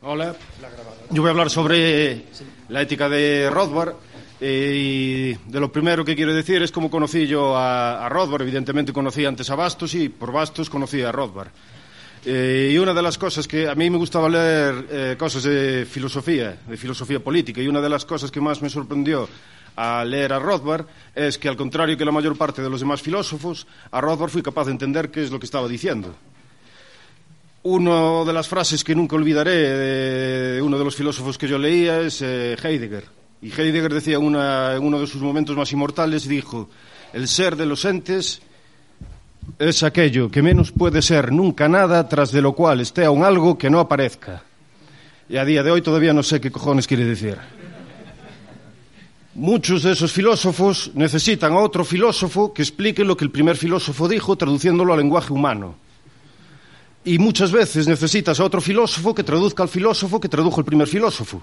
Hola, yo voy a hablar sobre la ética de Rothbard. Y de lo primero que quiero decir es cómo conocí yo a Rothbard. Evidentemente conocí antes a Bastos y por Bastos conocí a Rothbard. Y una de las cosas que a mí me gustaba leer cosas de filosofía política, y una de las cosas que más me sorprendió a leer a Rothbard es que, al contrario que la mayor parte de los demás filósofos, a Rothbard fui capaz de entender qué es lo que estaba diciendo. Una de las frases que nunca olvidaré de uno de los filósofos que yo leía es Heidegger. Y Heidegger decía en uno de sus momentos más inmortales, dijo: el ser de los entes es aquello que menos puede ser nunca nada, tras de lo cual esté aún algo que no aparezca. Y a día de hoy todavía no sé qué cojones quiere decir. Muchos de esos filósofos necesitan a otro filósofo que explique lo que el primer filósofo dijo, traduciéndolo al lenguaje humano. Y muchas veces necesitas a otro filósofo que traduzca al filósofo que tradujo el primer filósofo.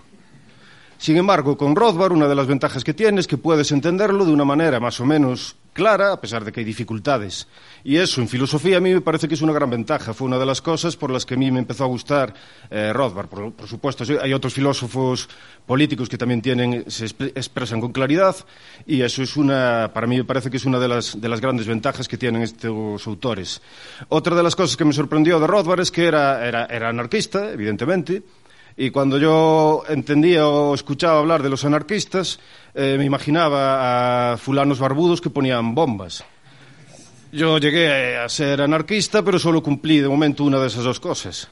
Sin embargo, con Rothbard, una de las ventajas que tienes es que puedes entenderlo de una manera más o menos clara, a pesar de que hay dificultades. Y eso, en filosofía, a mí me parece que es una gran ventaja. Fue una de las cosas por las que a mí me empezó a gustar Rothbard. Por supuesto, hay otros filósofos políticos que también se expresan con claridad, y eso es para mí me parece que es una de las grandes ventajas que tienen estos autores. Otra de las cosas que me sorprendió de Rothbard es que era anarquista, evidentemente. Y cuando yo entendía o escuchaba hablar de los anarquistas, me imaginaba a fulanos barbudos que ponían bombas. Yo llegué a ser anarquista, pero solo cumplí de momento una de esas dos cosas.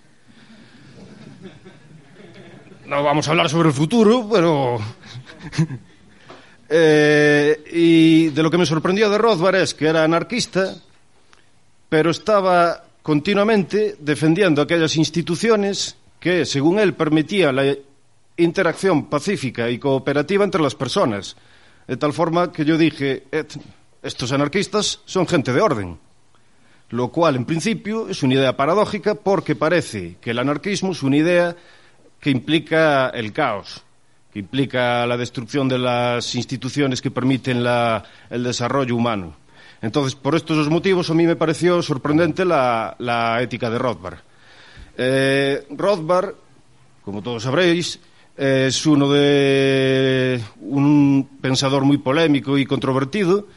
No vamos a hablar sobre el futuro, pero... y de lo que me sorprendió de Rothbard es que era anarquista, pero estaba continuamente defendiendo aquellas instituciones que, según él, permitía la interacción pacífica y cooperativa entre las personas. De tal forma que yo dije, estos anarquistas son gente de orden. Lo cual, en principio, es una idea paradójica, porque parece que el anarquismo es una idea que implica el caos, que implica la destrucción de las instituciones que permiten el desarrollo humano. Entonces, por estos dos motivos, a mí me pareció sorprendente la ética de Rothbard. Rothbard, como todos sabréis, es un pensador muy polémico y controvertido,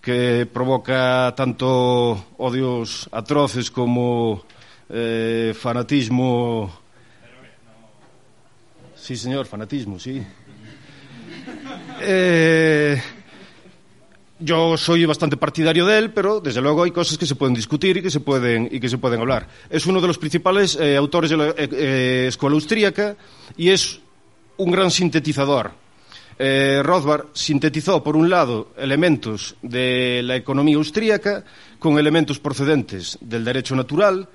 que provoca tanto odios atroces como fanatismo. Sí, señor, fanatismo, sí. Yo soy bastante partidario de él, pero desde luego hay cosas que se pueden discutir y que se pueden hablar. Es uno de los principales autores de la escuela austríaca, y es un gran sintetizador. Rothbard sintetizó, por un lado, elementos de la economía austríaca con elementos procedentes del derecho natural,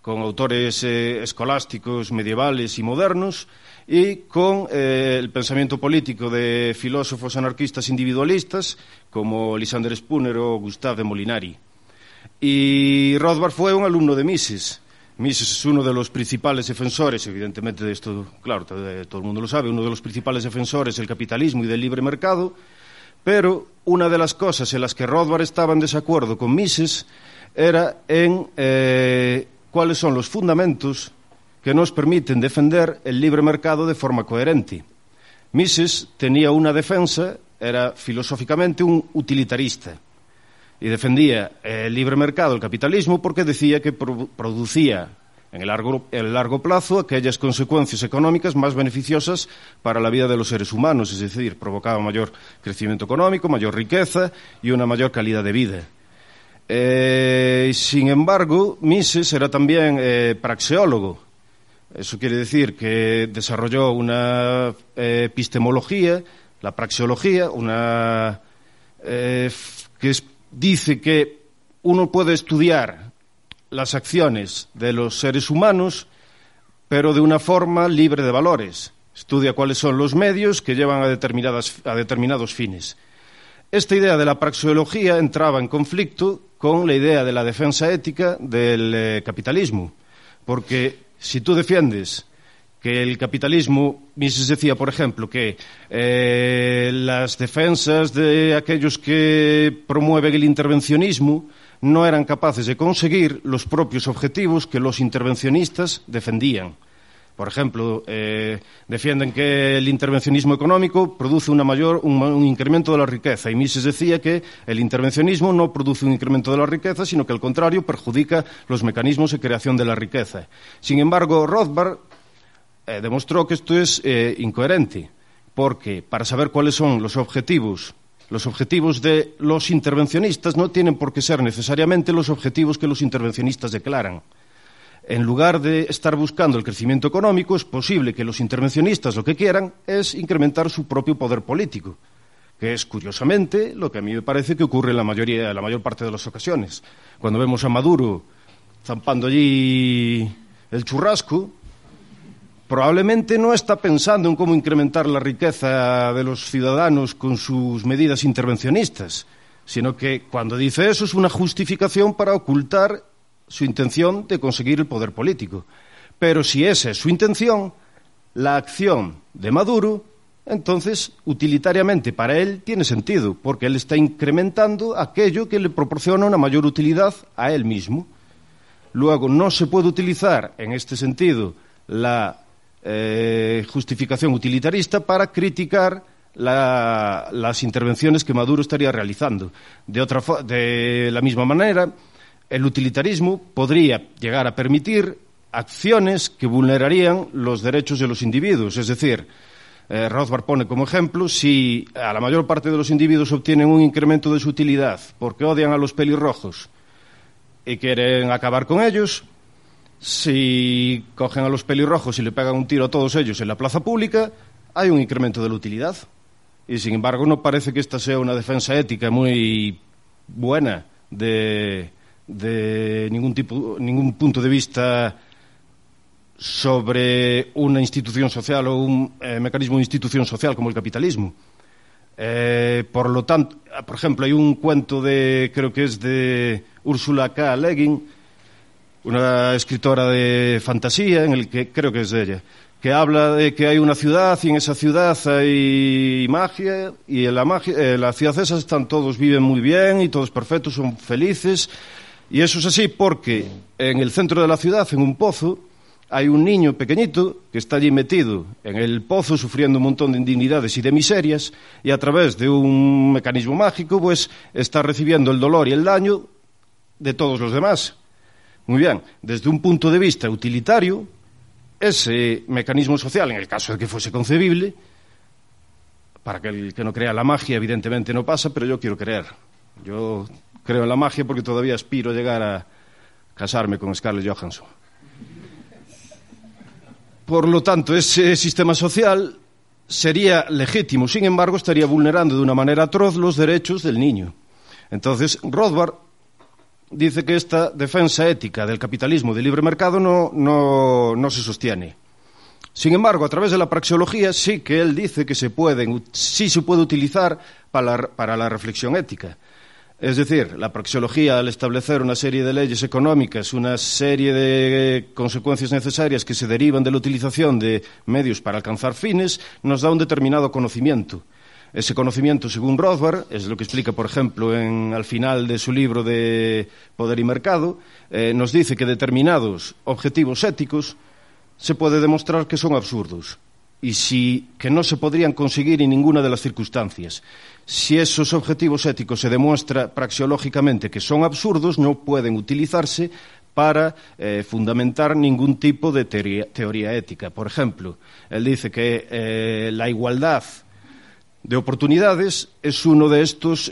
con autores escolásticos, medievales y modernos, y con el pensamiento político de filósofos anarquistas individualistas como Lysander Spooner o Gustave de Molinari. Y Rothbard fue un alumno de Mises. Mises es uno de los principales defensores, evidentemente de esto, claro, todo el mundo lo sabe, uno de los principales defensores del capitalismo y del libre mercado, pero una de las cosas en las que Rothbard estaba en desacuerdo con Mises era en cuáles son los fundamentos que nos permiten defender el libre mercado de forma coherente. Mises tenía una defensa, era filosóficamente un utilitarista, y defendía el libre mercado, el capitalismo, porque decía que producía en el largo plazo aquellas consecuencias económicas más beneficiosas para la vida de los seres humanos, es decir, provocaba mayor crecimiento económico, mayor riqueza y una mayor calidad de vida. Sin embargo, Mises era también praxeólogo. Eso quiere decir que desarrolló una epistemología, la praxeología, dice que uno puede estudiar las acciones de los seres humanos, pero de una forma libre de valores. Estudia cuáles son los medios que llevan a determinados fines. Esta idea de la praxeología entraba en conflicto con la idea de la defensa ética del capitalismo, porque si tú defiendes que el capitalismo, Mises decía, por ejemplo, que las defensas de aquellos que promueven el intervencionismo no eran capaces de conseguir los propios objetivos que los intervencionistas defendían. Por ejemplo, defienden que el intervencionismo económico produce un incremento de la riqueza, y Mises decía que el intervencionismo no produce un incremento de la riqueza, sino que al contrario perjudica los mecanismos de creación de la riqueza. Sin embargo, Rothbard demostró que esto es incoherente, porque para saber cuáles son los objetivos de los intervencionistas no tienen por qué ser necesariamente los objetivos que los intervencionistas declaran. En lugar de estar buscando el crecimiento económico, es posible que los intervencionistas lo que quieran es incrementar su propio poder político, que es, curiosamente, lo que a mí me parece que ocurre en la mayor parte de las ocasiones. Cuando vemos a Maduro zampando allí el churrasco, probablemente no está pensando en cómo incrementar la riqueza de los ciudadanos con sus medidas intervencionistas, sino que cuando dice eso es una justificación para ocultar su intención de conseguir el poder político. Pero si esa es su intención, la acción de Maduro, entonces, utilitariamente para él tiene sentido, porque él está incrementando aquello que le proporciona una mayor utilidad a él mismo. Luego, no se puede utilizar en este sentido la justificación utilitarista para criticar las intervenciones que Maduro estaría realizando. De la misma manera, el utilitarismo podría llegar a permitir acciones que vulnerarían los derechos de los individuos. Es decir, Rothbard pone como ejemplo, si a la mayor parte de los individuos obtienen un incremento de su utilidad porque odian a los pelirrojos y quieren acabar con ellos, si cogen a los pelirrojos y le pegan un tiro a todos ellos en la plaza pública, hay un incremento de la utilidad. Y sin embargo no parece que esta sea una defensa ética muy buena de ningún punto de vista sobre una institución social o un mecanismo de institución social como el capitalismo. Por lo tanto, por ejemplo, hay un cuento creo que es de Ursula K. Le Guin, una escritora de fantasía, en el que creo que es de ella, que habla de que hay una ciudad y en esa ciudad hay magia y en la ciudad esa viven muy bien y todos perfectos, son felices. Y eso es así porque en el centro de la ciudad, en un pozo, hay un niño pequeñito que está allí metido en el pozo sufriendo un montón de indignidades y de miserias, y a través de un mecanismo mágico pues está recibiendo el dolor y el daño de todos los demás. Muy bien, desde un punto de vista utilitario, ese mecanismo social, en el caso de que fuese concebible, para que el que no crea la magia evidentemente no pasa, pero yo quiero creer. Yo creo en la magia porque todavía aspiro a llegar a casarme con Scarlett Johansson. Por lo tanto, ese sistema social sería legítimo, sin embargo, estaría vulnerando de una manera atroz los derechos del niño. Entonces, Rothbard dice que esta defensa ética del capitalismo de libre mercado no se sostiene. Sin embargo, a través de la praxeología sí que él dice que se puede utilizar para la reflexión ética. Es decir, la praxeología, al establecer una serie de leyes económicas, una serie de consecuencias necesarias que se derivan de la utilización de medios para alcanzar fines, nos da un determinado conocimiento. Ese conocimiento, según Rothbard, es lo que explica, por ejemplo, al final de su libro de Poder y Mercado, nos dice que determinados objetivos éticos se puede demostrar que son absurdos y que no se podrían conseguir en ninguna de las circunstancias. Si esos objetivos éticos se demuestra praxeológicamente que son absurdos, no pueden utilizarse para fundamentar ningún tipo de teoría ética. Por ejemplo, él dice que la igualdad de oportunidades es uno de estos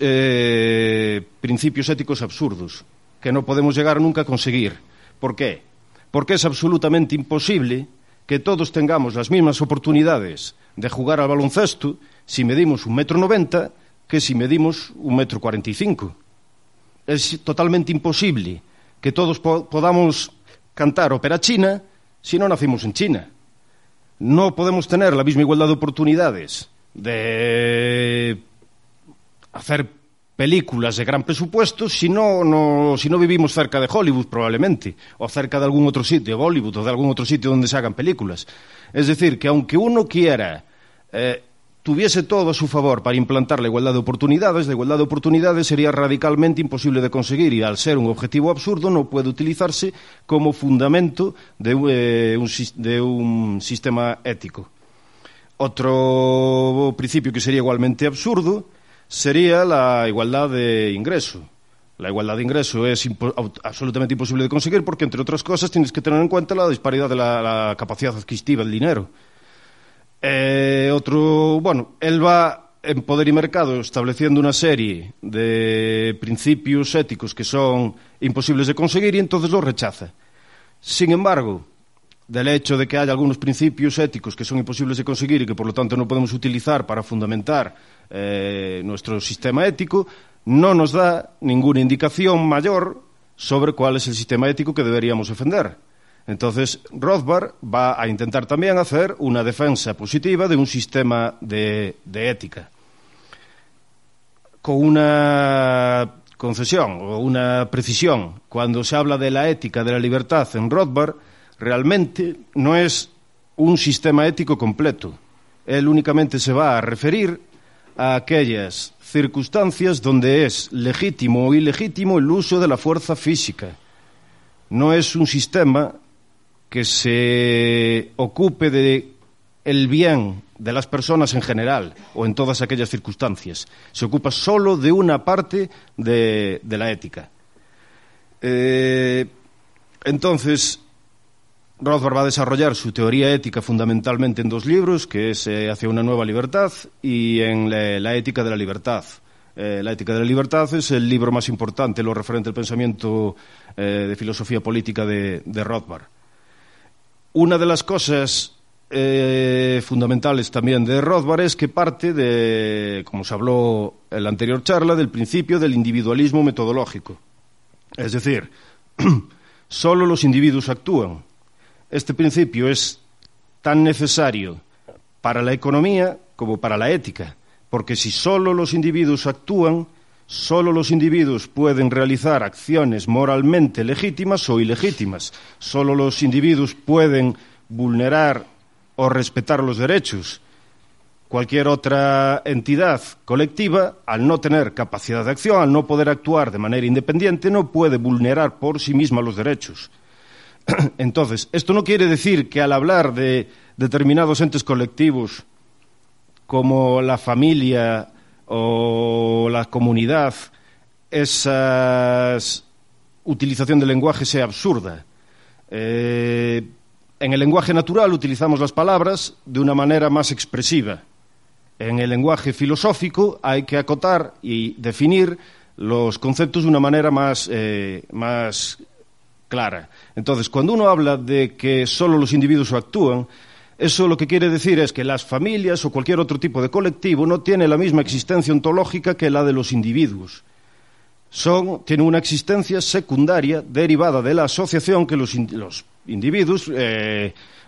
principios éticos absurdos que no podemos llegar nunca a conseguir. ¿Por qué? Porque es absolutamente imposible que todos tengamos las mismas oportunidades de jugar al baloncesto si medimos 1,90 m que si medimos 1,45 m. Es totalmente imposible que todos podamos cantar ópera china si no nacimos en China. No podemos tener la misma igualdad de oportunidades de hacer películas de gran presupuesto si no vivimos cerca de Hollywood, probablemente, o cerca de algún otro sitio, de Hollywood, o de algún otro sitio donde se hagan películas. Es decir, que aunque uno quiera tuviese todo a su favor para implantar la igualdad de oportunidades sería radicalmente imposible de conseguir y, al ser un objetivo absurdo, no puede utilizarse como fundamento de un sistema ético. Otro principio que sería igualmente absurdo sería la igualdad de ingreso. La igualdad de ingreso es absolutamente imposible de conseguir porque, entre otras cosas, tienes que tener en cuenta la disparidad de la capacidad adquisitiva del dinero. Él va en Poder y Mercado estableciendo una serie de principios éticos que son imposibles de conseguir y entonces los rechaza. Sin embargo, del hecho de que haya algunos principios éticos que son imposibles de conseguir y que por lo tanto no podemos utilizar para fundamentar nuestro sistema ético, no nos da ninguna indicación mayor sobre cuál es el sistema ético que deberíamos defender. Entonces, Rothbard va a intentar también hacer una defensa positiva de un sistema de ética, con una concesión o una precisión. Cuando se habla de la ética de la libertad en Rothbard, realmente no es un sistema ético completo. Él únicamente se va a referir a aquellas circunstancias donde es legítimo o ilegítimo el uso de la fuerza física. No es un sistema que se ocupe del bien de las personas en general o en todas aquellas circunstancias. Se ocupa solo de una parte de la ética. Entonces, Rothbard va a desarrollar su teoría ética fundamentalmente en dos libros, que es Hacia una nueva libertad y en la ética de la libertad. La ética de la libertad es el libro más importante, lo referente al pensamiento de filosofía política de Rothbard. Una de las cosas fundamentales también de Rothbard es que parte de, como se habló en la anterior charla, del principio del individualismo metodológico. Es decir, solo los individuos actúan. Este principio es tan necesario para la economía como para la ética. Porque si solo los individuos actúan, solo los individuos pueden realizar acciones moralmente legítimas o ilegítimas. Solo los individuos pueden vulnerar o respetar los derechos. Cualquier otra entidad colectiva, al no tener capacidad de acción, al no poder actuar de manera independiente, no puede vulnerar por sí misma los derechos. Entonces, esto no quiere decir que al hablar de determinados entes colectivos como la familia o la comunidad, esa utilización del lenguaje sea absurda. En el lenguaje natural utilizamos las palabras de una manera más expresiva. En el lenguaje filosófico hay que acotar y definir los conceptos de una manera más clara. Entonces, cuando uno habla de que solo los individuos actúan, eso lo que quiere decir es que las familias o cualquier otro tipo de colectivo no tiene la misma existencia ontológica que la de los individuos. Tiene una existencia secundaria derivada de la asociación que los individuos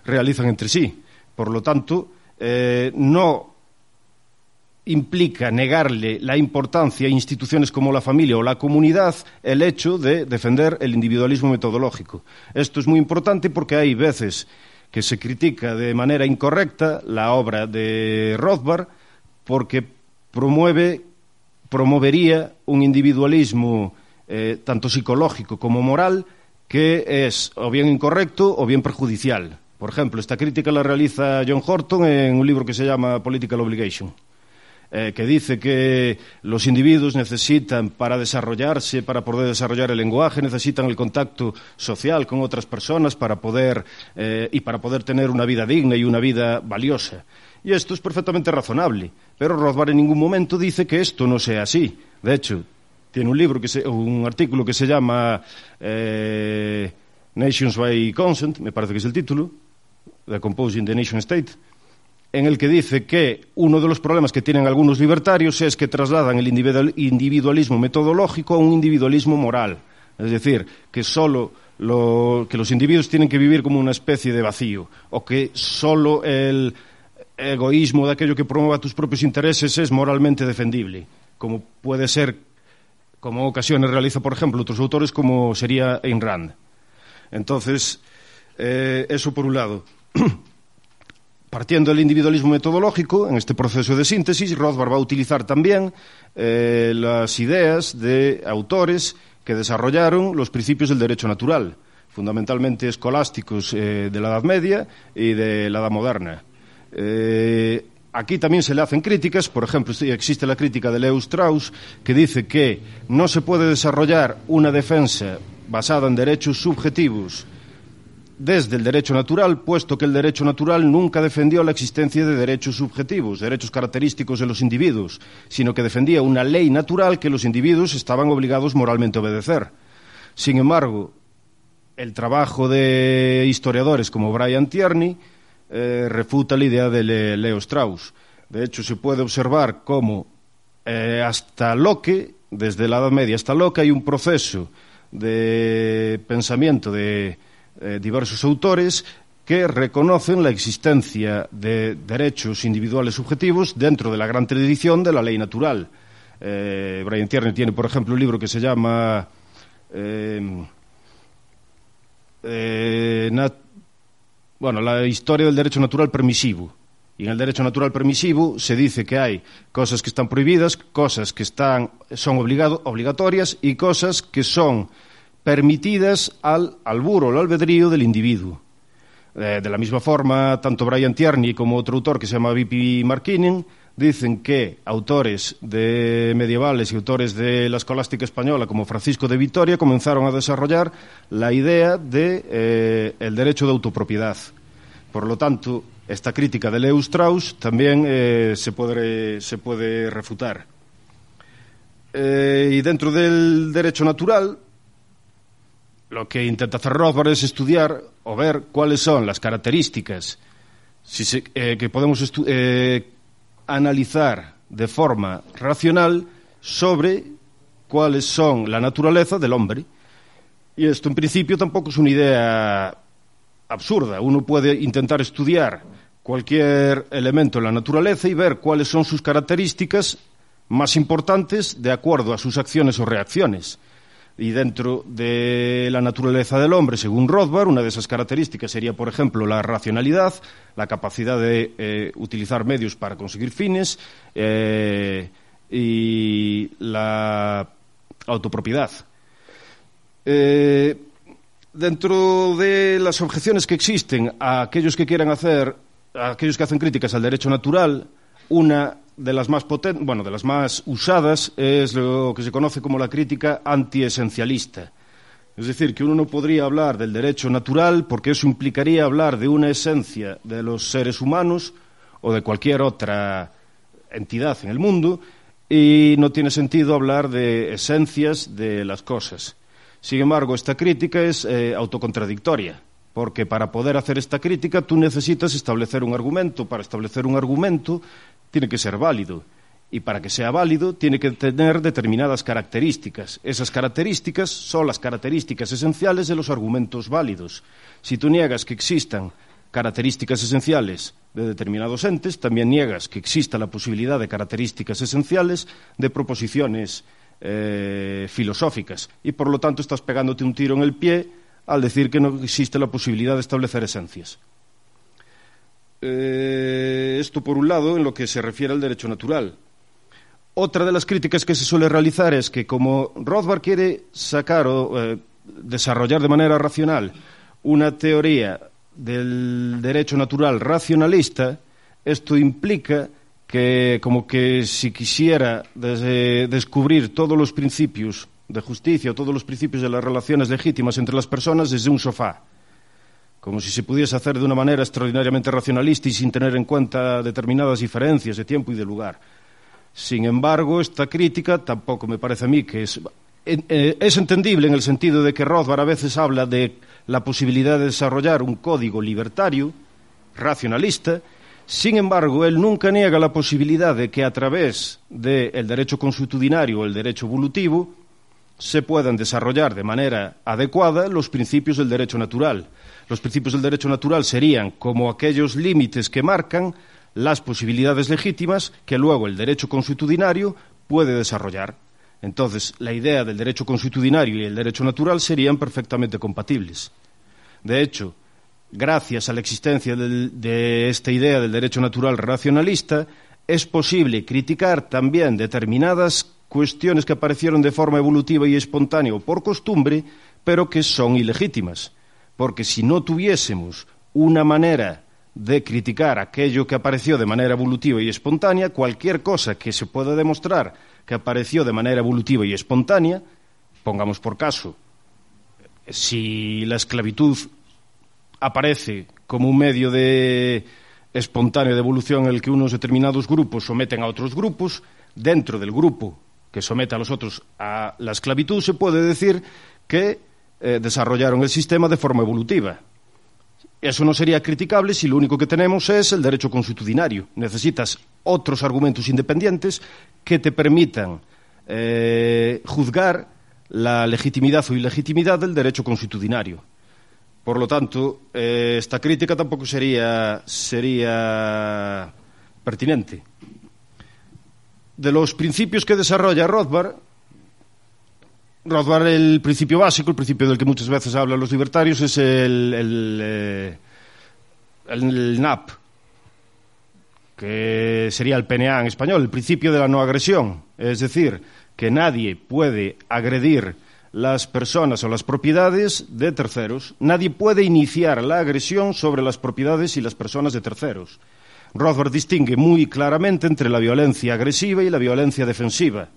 realizan entre sí. Por lo tanto, no implica negarle la importancia a instituciones como la familia o la comunidad el hecho de defender el individualismo metodológico. Esto es muy importante porque hay veces que se critica de manera incorrecta la obra de Rothbard porque promovería un individualismo tanto psicológico como moral que es o bien incorrecto o bien perjudicial. Por ejemplo, esta crítica la realiza John Horton en un libro que se llama Political Obligation, que dice que los individuos necesitan, para desarrollarse, para poder desarrollar el lenguaje, necesitan el contacto social con otras personas para poder tener una vida digna y una vida valiosa. Y esto es perfectamente razonable, pero Rothbard en ningún momento dice que esto no sea así. De hecho, tiene un artículo que se llama Nations by Consent, me parece que es el título, The Composing the Nation State, en el que dice que uno de los problemas que tienen algunos libertarios es que trasladan el individualismo metodológico a un individualismo moral. Es decir, que que los individuos tienen que vivir como una especie de vacío, o que solo el egoísmo de aquello que promueva tus propios intereses es moralmente defendible, como puede ser, como ocasiones realiza, por ejemplo, otros autores, como sería Ayn Rand. Entonces, eso por un lado. Partiendo del individualismo metodológico, en este proceso de síntesis, Rothbard va a utilizar también las ideas de autores que desarrollaron los principios del derecho natural, fundamentalmente escolásticos de la Edad Media y de la Edad Moderna. Aquí también se le hacen críticas, por ejemplo, existe la crítica de Leo Strauss, que dice que no se puede desarrollar una defensa basada en derechos subjetivos desde el derecho natural, puesto que el derecho natural nunca defendió la existencia de derechos subjetivos, derechos característicos de los individuos, sino que defendía una ley natural que los individuos estaban obligados moralmente a obedecer. Sin embargo, el trabajo de historiadores como Brian Tierney refuta la idea de Leo Strauss. De hecho, se puede observar cómo hasta Locke, desde la Edad Media hasta Locke, hay un proceso de pensamiento de diversos autores que reconocen la existencia de derechos individuales subjetivos dentro de la gran tradición de la ley natural. Brian Tierney tiene, por ejemplo, un libro que se llama la historia del derecho natural permisivo. Y en el derecho natural permisivo se dice que hay cosas que están prohibidas, cosas que son obligatorias y cosas que son permitidas al albur o al albedrío del individuo. De la misma forma, tanto Brian Tierney como otro autor que se llama V.P. Markinen dicen que autores medievales y autores de la escolástica española como Francisco de Vitoria comenzaron a desarrollar la idea de el derecho de autopropiedad. Por lo tanto, esta crítica de Leo Strauss también se puede refutar. Y dentro del derecho natural, lo que intenta hacer Rothbard es estudiar o ver cuáles son las características que podemos analizar de forma racional sobre cuáles son la naturaleza del hombre. Y esto, en principio, tampoco es una idea absurda. Uno puede intentar estudiar cualquier elemento en la naturaleza y ver cuáles son sus características más importantes de acuerdo a sus acciones o reacciones. Y dentro de la naturaleza del hombre, según Rothbard, una de esas características sería, por ejemplo, la racionalidad, la capacidad de utilizar medios para conseguir fines y la autopropiedad. Dentro de las objeciones que existen a aquellos que hacen críticas al derecho natural, una de las más usadas es lo que se conoce como la crítica antiesencialista. Es decir, que uno no podría hablar del derecho natural porque eso implicaría hablar de una esencia de los seres humanos o de cualquier otra entidad en el mundo, y no tiene sentido hablar de esencias de las cosas. Sin embargo, esta crítica es autocontradictoria, porque para poder hacer esta crítica tú necesitas establecer un argumento. Para establecer un argumento tiene que ser válido, y para que sea válido tiene que tener determinadas características. Esas características son las características esenciales de los argumentos válidos. Si tú niegas que existan características esenciales de determinados entes, también niegas que exista la posibilidad de características esenciales de proposiciones filosóficas, y por lo tanto estás pegándote un tiro en el pie al decir que no existe la posibilidad de establecer esencias. Esto por un lado en lo que se refiere al derecho natural. Otra de las críticas que se suele realizar es que, como Rothbard quiere sacar o desarrollar de manera racional una teoría del derecho natural racionalista, esto implica que, como que si quisiera descubrir todos los principios de justicia o todos los principios de las relaciones legítimas entre las personas desde un sofá, como si se pudiese hacer de una manera extraordinariamente racionalista y sin tener en cuenta determinadas diferencias de tiempo y de lugar. Sin embargo, esta crítica tampoco me parece a mí que es entendible, en el sentido de que Rothbard a veces habla de la posibilidad de desarrollar un código libertario, racionalista. Sin embargo, él nunca niega la posibilidad de que a través del derecho consuetudinario o el derecho volutivo se puedan desarrollar de manera adecuada los principios del derecho natural. Los principios del derecho natural serían como aquellos límites que marcan las posibilidades legítimas que luego el derecho consuetudinario puede desarrollar. Entonces, la idea del derecho consuetudinario y el derecho natural serían perfectamente compatibles. De hecho, gracias a la existencia de esta idea del derecho natural racionalista, es posible criticar también determinadas cuestiones que aparecieron de forma evolutiva y espontánea o por costumbre, pero que son ilegítimas. Porque si no tuviésemos una manera de criticar aquello que apareció de manera evolutiva y espontánea, cualquier cosa que se pueda demostrar que apareció de manera evolutiva y espontánea, pongamos por caso, si la esclavitud aparece como un medio espontáneo de evolución en el que unos determinados grupos someten a otros grupos, dentro del grupo que somete a los otros a la esclavitud se puede decir que desarrollaron el sistema de forma evolutiva. Eso no sería criticable si lo único que tenemos es el derecho consuetudinario. Necesitas otros argumentos independientes que te permitan juzgar la legitimidad o ilegitimidad del derecho consuetudinario. Por lo tanto, esta crítica tampoco sería pertinente. De los principios que desarrolla Rothbard, el principio básico, el principio del que muchas veces hablan los libertarios, es el NAP, que sería el PNA en español, el principio de la no agresión. Es decir, que nadie puede agredir las personas o las propiedades de terceros, nadie puede iniciar la agresión sobre las propiedades y las personas de terceros. Rothbard distingue muy claramente entre la violencia agresiva y la violencia defensiva.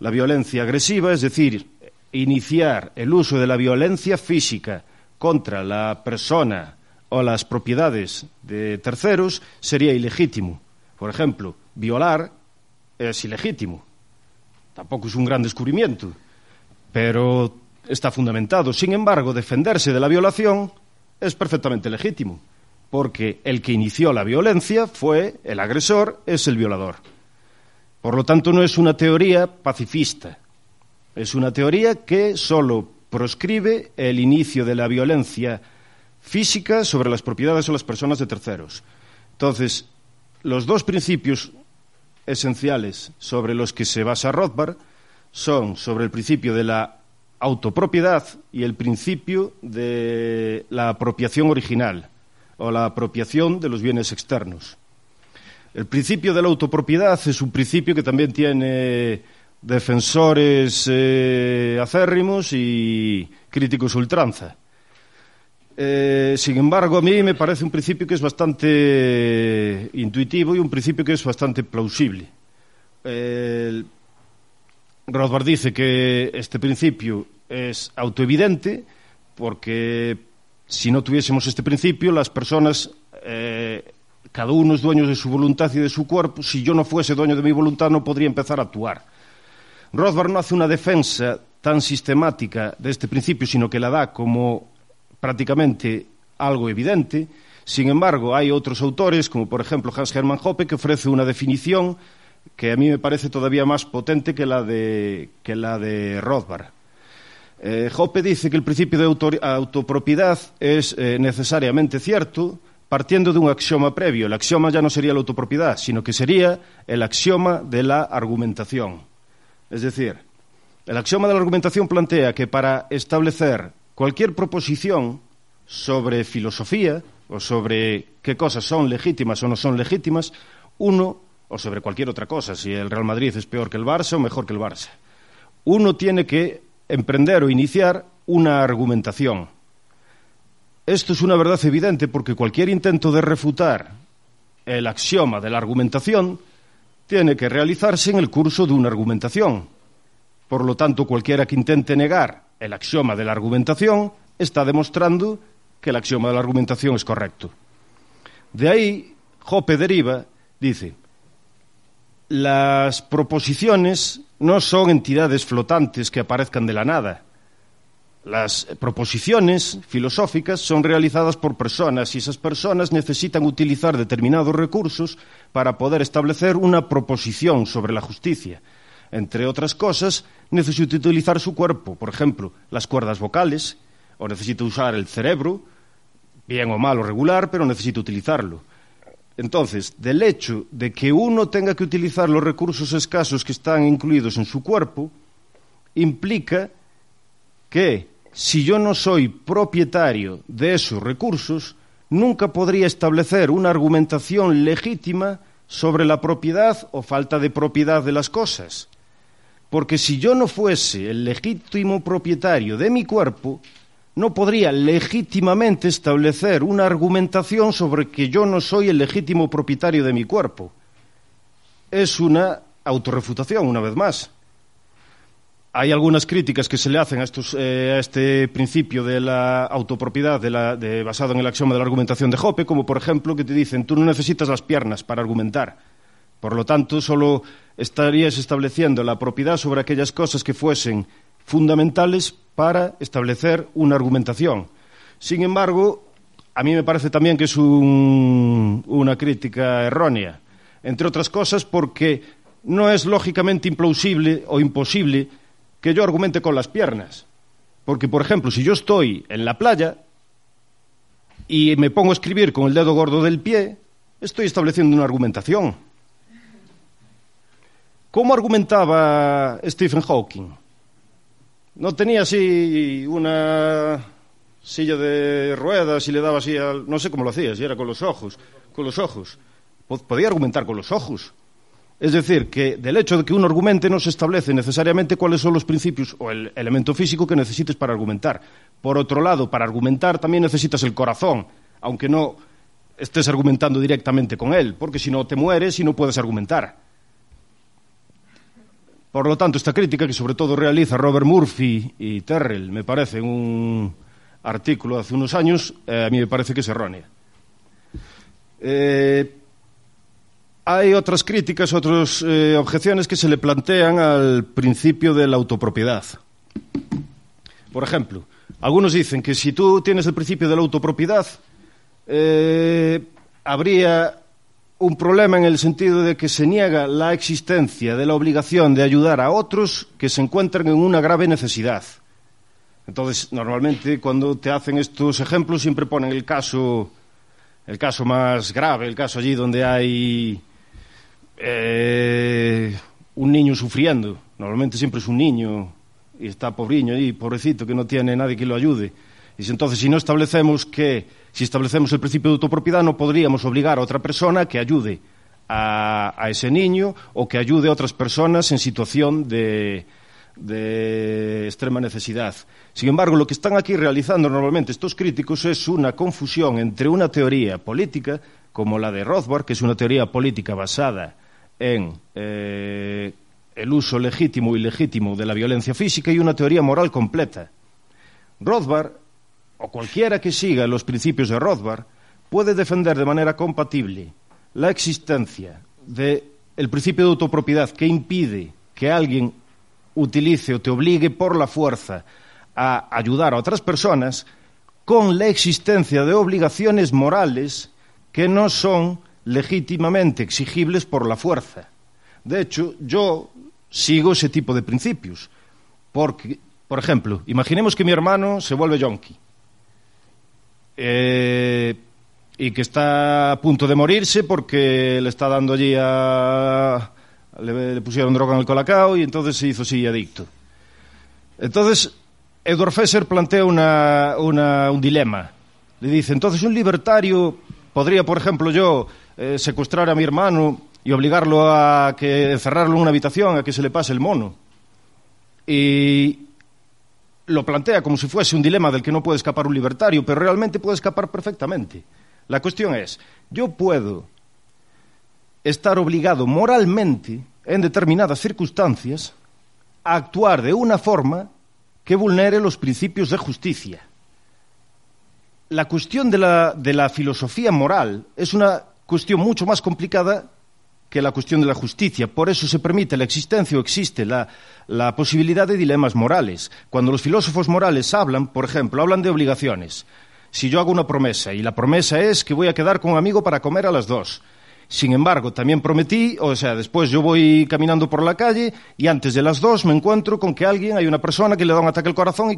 La violencia agresiva, es decir, iniciar el uso de la violencia física contra la persona o las propiedades de terceros, sería ilegítimo. Por ejemplo, violar es ilegítimo. Tampoco es un gran descubrimiento, pero está fundamentado. Sin embargo, defenderse de la violación es perfectamente legítimo, porque el que inició la violencia fue el agresor, es el violador. Por lo tanto, no es una teoría pacifista, es una teoría que solo proscribe el inicio de la violencia física sobre las propiedades o las personas de terceros. Entonces, los dos principios esenciales sobre los que se basa Rothbard son sobre el principio de la autopropiedad y el principio de la apropiación original o la apropiación de los bienes externos. El principio de la autopropiedad es un principio que también tiene defensores acérrimos y críticos ultranza. Sin embargo, a mí me parece un principio que es bastante intuitivo y un principio que es bastante plausible. Rothbard dice que este principio es autoevidente porque si no tuviésemos este principio, las personas... Cada uno es dueño de su voluntad y de su cuerpo. Si yo no fuese dueño de mi voluntad, no podría empezar a actuar. Rothbard no hace una defensa tan sistemática de este principio, sino que la da como prácticamente algo evidente. Sin embargo, hay otros autores, como por ejemplo Hans-Hermann Hoppe, que ofrece una definición que a mí me parece todavía más potente que la de Rothbard. Hoppe dice que el principio de autopropiedad es necesariamente cierto, partiendo de un axioma previo. El axioma ya no sería la autopropiedad, sino que sería el axioma de la argumentación. Es decir, el axioma de la argumentación plantea que para establecer cualquier proposición sobre filosofía o sobre qué cosas son legítimas o no son legítimas, uno, o sobre cualquier otra cosa, si el Real Madrid es peor que el Barça o mejor que el Barça, uno tiene que emprender o iniciar una argumentación. Esto es una verdad evidente porque cualquier intento de refutar el axioma de la argumentación tiene que realizarse en el curso de una argumentación. Por lo tanto, cualquiera que intente negar el axioma de la argumentación está demostrando que el axioma de la argumentación es correcto. De ahí, Hoppe deriva, dice, las proposiciones no son entidades flotantes que aparezcan de la nada. Las proposiciones filosóficas son realizadas por personas y esas personas necesitan utilizar determinados recursos para poder establecer una proposición sobre la justicia. Entre otras cosas, necesita utilizar su cuerpo, por ejemplo, las cuerdas vocales, o necesita usar el cerebro, bien o mal o regular, pero necesita utilizarlo. Entonces, del hecho de que uno tenga que utilizar los recursos escasos que están incluidos en su cuerpo, implica que si yo no soy propietario de esos recursos, nunca podría establecer una argumentación legítima sobre la propiedad o falta de propiedad de las cosas. Porque si yo no fuese el legítimo propietario de mi cuerpo, no podría legítimamente establecer una argumentación sobre que yo no soy el legítimo propietario de mi cuerpo. Es una autorrefutación, una vez más. Hay algunas críticas que se le hacen a este principio de la autopropiedad basado en el axioma de la argumentación de Hoppe, como por ejemplo que te dicen, tú no necesitas las piernas para argumentar. Por lo tanto, solo estarías estableciendo la propiedad sobre aquellas cosas que fuesen fundamentales para establecer una argumentación. Sin embargo, a mí me parece también que es una crítica errónea, entre otras cosas porque no es lógicamente implausible o imposible que yo argumente con las piernas. Porque, por ejemplo, si yo estoy en la playa y me pongo a escribir con el dedo gordo del pie, estoy estableciendo una argumentación. ¿Cómo argumentaba Stephen Hawking? No tenía así una silla de ruedas y le daba así al... No sé cómo lo hacía, si era con los ojos. Con los ojos. Podía argumentar con los ojos. Es decir, que del hecho de que uno argumente no se establece necesariamente cuáles son los principios o el elemento físico que necesites para argumentar. Por otro lado, para argumentar también necesitas el corazón, aunque no estés argumentando directamente con él, porque si no te mueres y no puedes argumentar. Por lo tanto, esta crítica que sobre todo realiza Robert Murphy y Terrell, me parece, en un artículo hace unos años, a mí me parece que es errónea. Hay otras críticas, otras objeciones que se le plantean al principio de la autopropiedad. Por ejemplo, algunos dicen que si tú tienes el principio de la autopropiedad, habría un problema en el sentido de que se niega la existencia de la obligación de ayudar a otros que se encuentran en una grave necesidad. Entonces, normalmente cuando te hacen estos ejemplos siempre ponen el caso más grave, el caso allí donde hay... un niño sufriendo, normalmente siempre es un niño y está pobriño ahí, pobrecito, que no tiene nadie que lo ayude. Y entonces, si establecemos el principio de autopropiedad, no podríamos obligar a otra persona que ayude a ese niño o que ayude a otras personas en situación de extrema necesidad. Sin embargo, lo que están aquí realizando normalmente estos críticos es una confusión entre una teoría política, como la de Rothbard, que es una teoría política basada en el uso legítimo y ilegítimo de la violencia física y una teoría moral completa. Rothbard, o cualquiera que siga los principios de Rothbard, puede defender de manera compatible la existencia del principio de autopropiedad que impide que alguien utilice o te obligue por la fuerza a ayudar a otras personas con la existencia de obligaciones morales que no son legítimamente exigibles por la fuerza. De hecho, yo sigo ese tipo de principios. Porque, por ejemplo, imaginemos que mi hermano se vuelve yonki y que está a punto de morirse porque le está dando allí le pusieron droga en el colacao y entonces se hizo así adicto. Entonces, Edward Fesser plantea un dilema. Le dice, entonces un libertario... ¿Podría, por ejemplo, yo secuestrar a mi hermano y obligarlo a encerrarlo en una habitación, a que se le pase el mono? Y lo plantea como si fuese un dilema del que no puede escapar un libertario, pero realmente puede escapar perfectamente. La cuestión es, yo puedo estar obligado moralmente, en determinadas circunstancias, a actuar de una forma que vulnere los principios de justicia. La cuestión de la filosofía moral es una cuestión mucho más complicada que la cuestión de la justicia. Por eso se permite la existencia o existe la posibilidad de dilemas morales. Cuando los filósofos morales hablan, por ejemplo, hablan de obligaciones. Si yo hago una promesa y la promesa es que voy a quedar con un amigo para comer a las 2. Sin embargo, también prometí, después yo voy caminando por la calle y antes de las 2 me encuentro con que hay una persona que le da un ataque al corazón y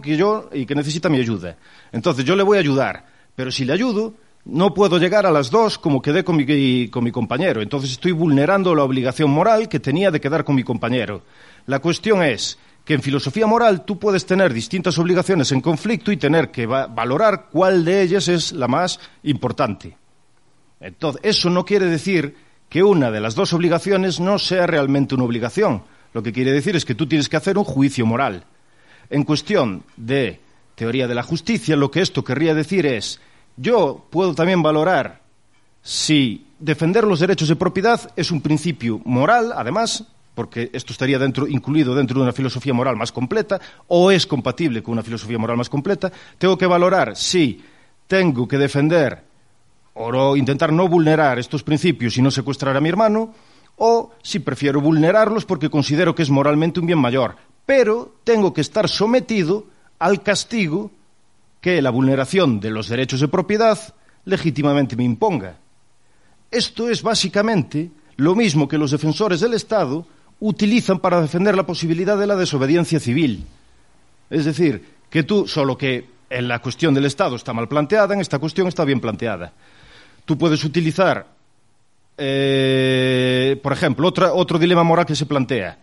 que necesita mi ayuda. Entonces yo le voy a ayudar, pero si le ayudo no puedo llegar a las 2 como quedé con mi compañero. Entonces estoy vulnerando la obligación moral que tenía de quedar con mi compañero. La cuestión es que en filosofía moral tú puedes tener distintas obligaciones en conflicto y tener que valorar cuál de ellas es la más importante. Entonces, eso no quiere decir que una de las dos obligaciones no sea realmente una obligación. Lo que quiere decir es que tú tienes que hacer un juicio moral. En cuestión de teoría de la justicia, lo que esto querría decir es, yo puedo también valorar si defender los derechos de propiedad es un principio moral, además, porque esto estaría incluido dentro de una filosofía moral más completa, o es compatible con una filosofía moral más completa. Tengo que valorar si tengo que defender o no, intentar no vulnerar estos principios y no secuestrar a mi hermano, o si prefiero vulnerarlos porque considero que es moralmente un bien mayor, pero tengo que estar sometido al castigo que la vulneración de los derechos de propiedad legítimamente me imponga. Esto es básicamente lo mismo que los defensores del Estado utilizan para defender la posibilidad de la desobediencia civil. Es decir, que tú, solo que en la cuestión del Estado está mal planteada, en esta cuestión está bien planteada. Tú puedes utilizar, por ejemplo, otro dilema moral que se plantea.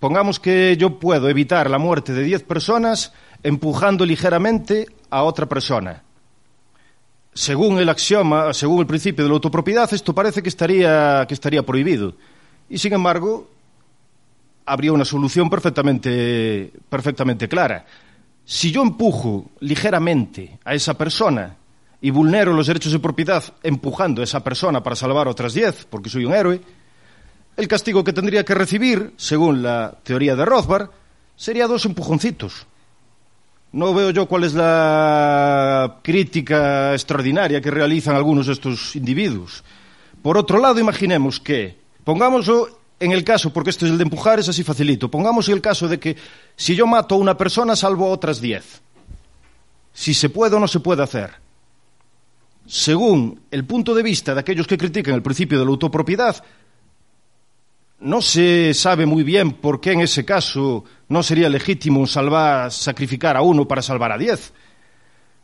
Pongamos que yo puedo evitar la muerte de 10 personas empujando ligeramente a otra persona. Según el axioma, según el principio de la autopropiedad, esto parece que estaría prohibido. Y sin embargo, habría una solución perfectamente clara. Si yo empujo ligeramente a esa persona y vulnero los derechos de propiedad empujando a esa persona para salvar a otras 10, porque soy un héroe, el castigo que tendría que recibir, según la teoría de Rothbard, sería 2 empujoncitos. No veo yo cuál es la crítica extraordinaria que realizan algunos de estos individuos. Por otro lado, imaginemos que, pongamos en el caso, porque este es el de empujar, es así facilito, pongamos el caso de que si yo mato a una persona salvo a otras 10. Si se puede o no se puede hacer. Según el punto de vista de aquellos que critican el principio de la autopropiedad, no se sabe muy bien por qué en ese caso no sería legítimo sacrificar a uno para salvar a 10.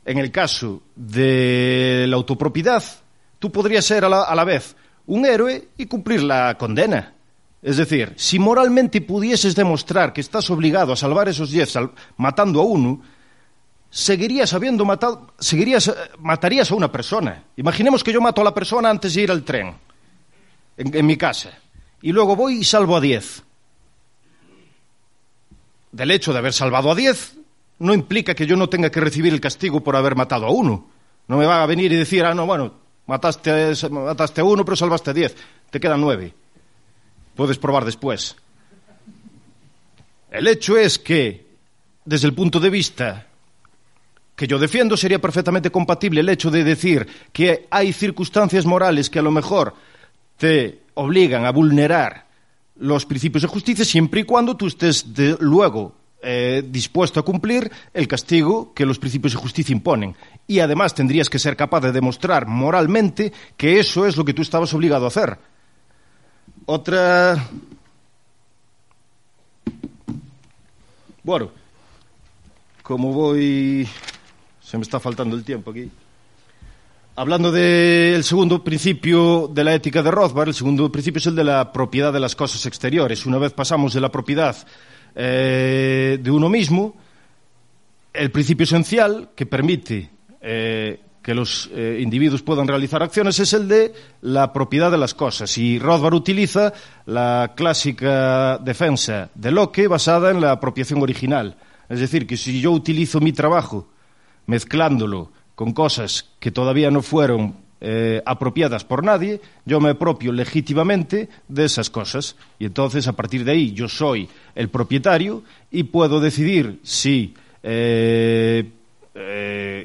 En el caso de la autopropiedad, tú podrías ser a la vez un héroe y cumplir la condena. Es decir, si moralmente pudieses demostrar que estás obligado a salvar esos 10 matando a uno, matarías a una persona. Imaginemos que yo mato a la persona antes de ir al tren, en mi casa. Y luego voy y salvo a 10. Del hecho de haber salvado a 10, no implica que yo no tenga que recibir el castigo por haber matado a uno. No me va a venir y decir, mataste a uno pero salvaste a 10, te quedan 9. Puedes probar después. El hecho es que, desde el punto de vista que yo defiendo, sería perfectamente compatible el hecho de decir que hay circunstancias morales que a lo mejor te obligan a vulnerar los principios de justicia siempre y cuando tú estés dispuesto a cumplir el castigo que los principios de justicia imponen. Y además tendrías que ser capaz de demostrar moralmente que eso es lo que tú estabas obligado a hacer. Bueno, como voy... Se me está faltando el tiempo aquí. Hablando del segundo principio de la ética de Rothbard, el segundo principio es el de la propiedad de las cosas exteriores. Una vez pasamos de la propiedad de uno mismo, el principio esencial que permite que los individuos puedan realizar acciones es el de la propiedad de las cosas. Y Rothbard utiliza la clásica defensa de Locke basada en la apropiación original. Es decir, que si yo utilizo mi trabajo mezclándolo con cosas que todavía no fueron apropiadas por nadie, yo me apropio legítimamente de esas cosas. Y entonces, a partir de ahí, yo soy el propietario y puedo decidir si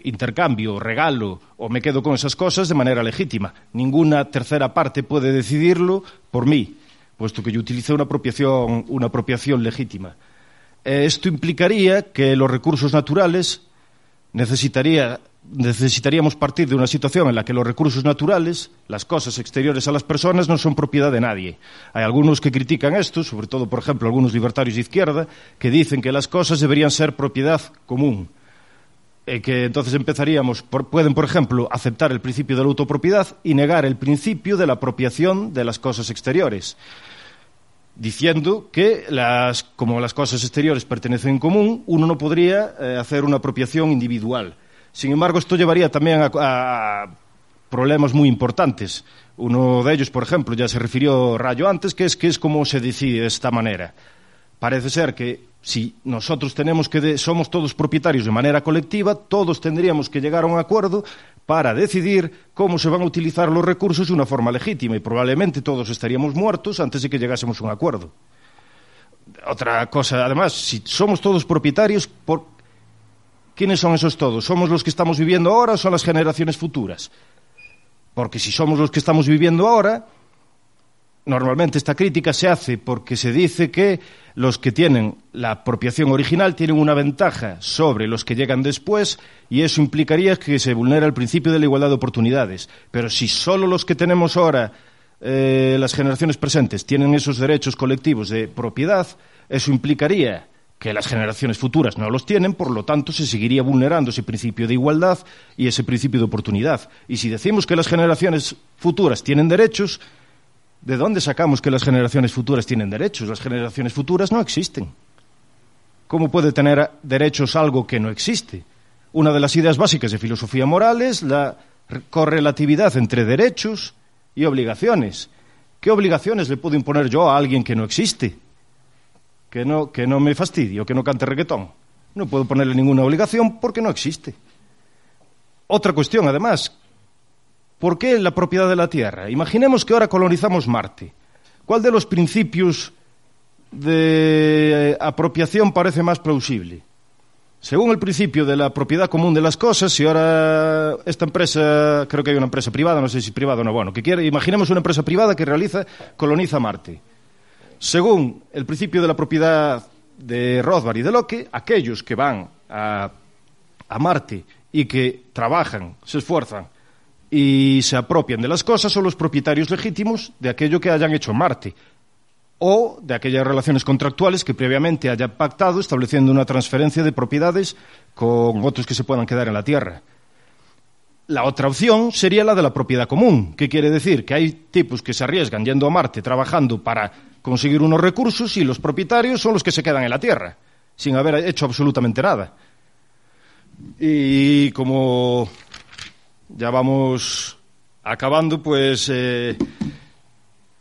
intercambio, regalo o me quedo con esas cosas de manera legítima. Ninguna tercera parte puede decidirlo por mí, puesto que yo utilicé una apropiación legítima. Esto implicaría que los recursos naturales necesitaríamos partir de una situación en la que los recursos naturales, las cosas exteriores a las personas, no son propiedad de nadie. Hay algunos que critican esto, sobre todo, por ejemplo, algunos libertarios de izquierda, que dicen que las cosas deberían ser propiedad común. Que entonces pueden, por ejemplo, aceptar el principio de la autopropiedad y negar el principio de la apropiación de las cosas exteriores. diciendo que como las cosas exteriores pertenecen en común, uno no podría hacer una apropiación individual. Sin embargo, esto llevaría también a problemas muy importantes. Uno de ellos, por ejemplo, ya se refirió Rayo antes, que es cómo se decide de esta manera. Parece ser que si nosotros somos todos propietarios de manera colectiva, todos tendríamos que llegar a un acuerdo para decidir cómo se van a utilizar los recursos de una forma legítima, y probablemente todos estaríamos muertos antes de que llegásemos a un acuerdo. Otra cosa, además, si somos todos propietarios, ¿quiénes son esos todos? ¿Somos los que estamos viviendo ahora o son las generaciones futuras? Porque si somos los que estamos viviendo ahora, normalmente esta crítica se hace porque se dice que los que tienen la apropiación original tienen una ventaja sobre los que llegan después, y eso implicaría que se vulnera el principio de la igualdad de oportunidades. Pero si solo los que tenemos ahora, las generaciones presentes, tienen esos derechos colectivos de propiedad, eso implicaría que las generaciones futuras no los tienen, por lo tanto se seguiría vulnerando ese principio de igualdad y ese principio de oportunidad. Y si decimos que las generaciones futuras tienen derechos, ¿de dónde sacamos que las generaciones futuras tienen derechos? Las generaciones futuras no existen. ¿Cómo puede tener derechos algo que no existe? Una de las ideas básicas de filosofía moral es la correlatividad entre derechos y obligaciones. ¿Qué obligaciones le puedo imponer yo a alguien que no existe? Que no me fastidie o que no cante reggaetón. No puedo ponerle ninguna obligación porque no existe. Otra cuestión, además. ¿Por qué la propiedad de la Tierra? Imaginemos que ahora colonizamos Marte. ¿Cuál de los principios de apropiación parece más plausible? Según el principio de la propiedad común de las cosas, si ahora esta empresa, creo que hay una empresa privada, no sé si privada o no, bueno, que quiere, imaginemos una empresa privada que coloniza Marte. Según el principio de la propiedad de Rothbard y de Locke, aquellos que van a Marte y que trabajan, se esfuerzan y se apropian de las cosas son los propietarios legítimos de aquello que hayan hecho en Marte o de aquellas relaciones contractuales que previamente hayan pactado, estableciendo una transferencia de propiedades con otros que se puedan quedar en la Tierra. La otra opción sería la de la propiedad común, que quiere decir que hay tipos que se arriesgan yendo a Marte trabajando para conseguir unos recursos y los propietarios son los que se quedan en la Tierra, sin haber hecho absolutamente nada. Y como ya vamos acabando, pues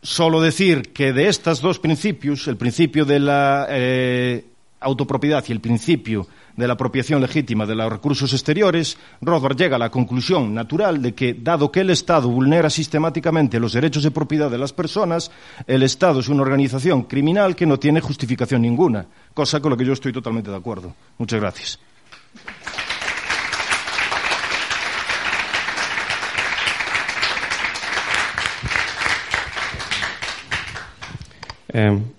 solo decir que de estos dos principios, el principio de la autopropiedad y el principio de la apropiación legítima de los recursos exteriores, Rothbard llega a la conclusión natural de que, dado que el Estado vulnera sistemáticamente los derechos de propiedad de las personas, el Estado es una organización criminal que no tiene justificación ninguna, cosa con la que yo estoy totalmente de acuerdo. Muchas gracias.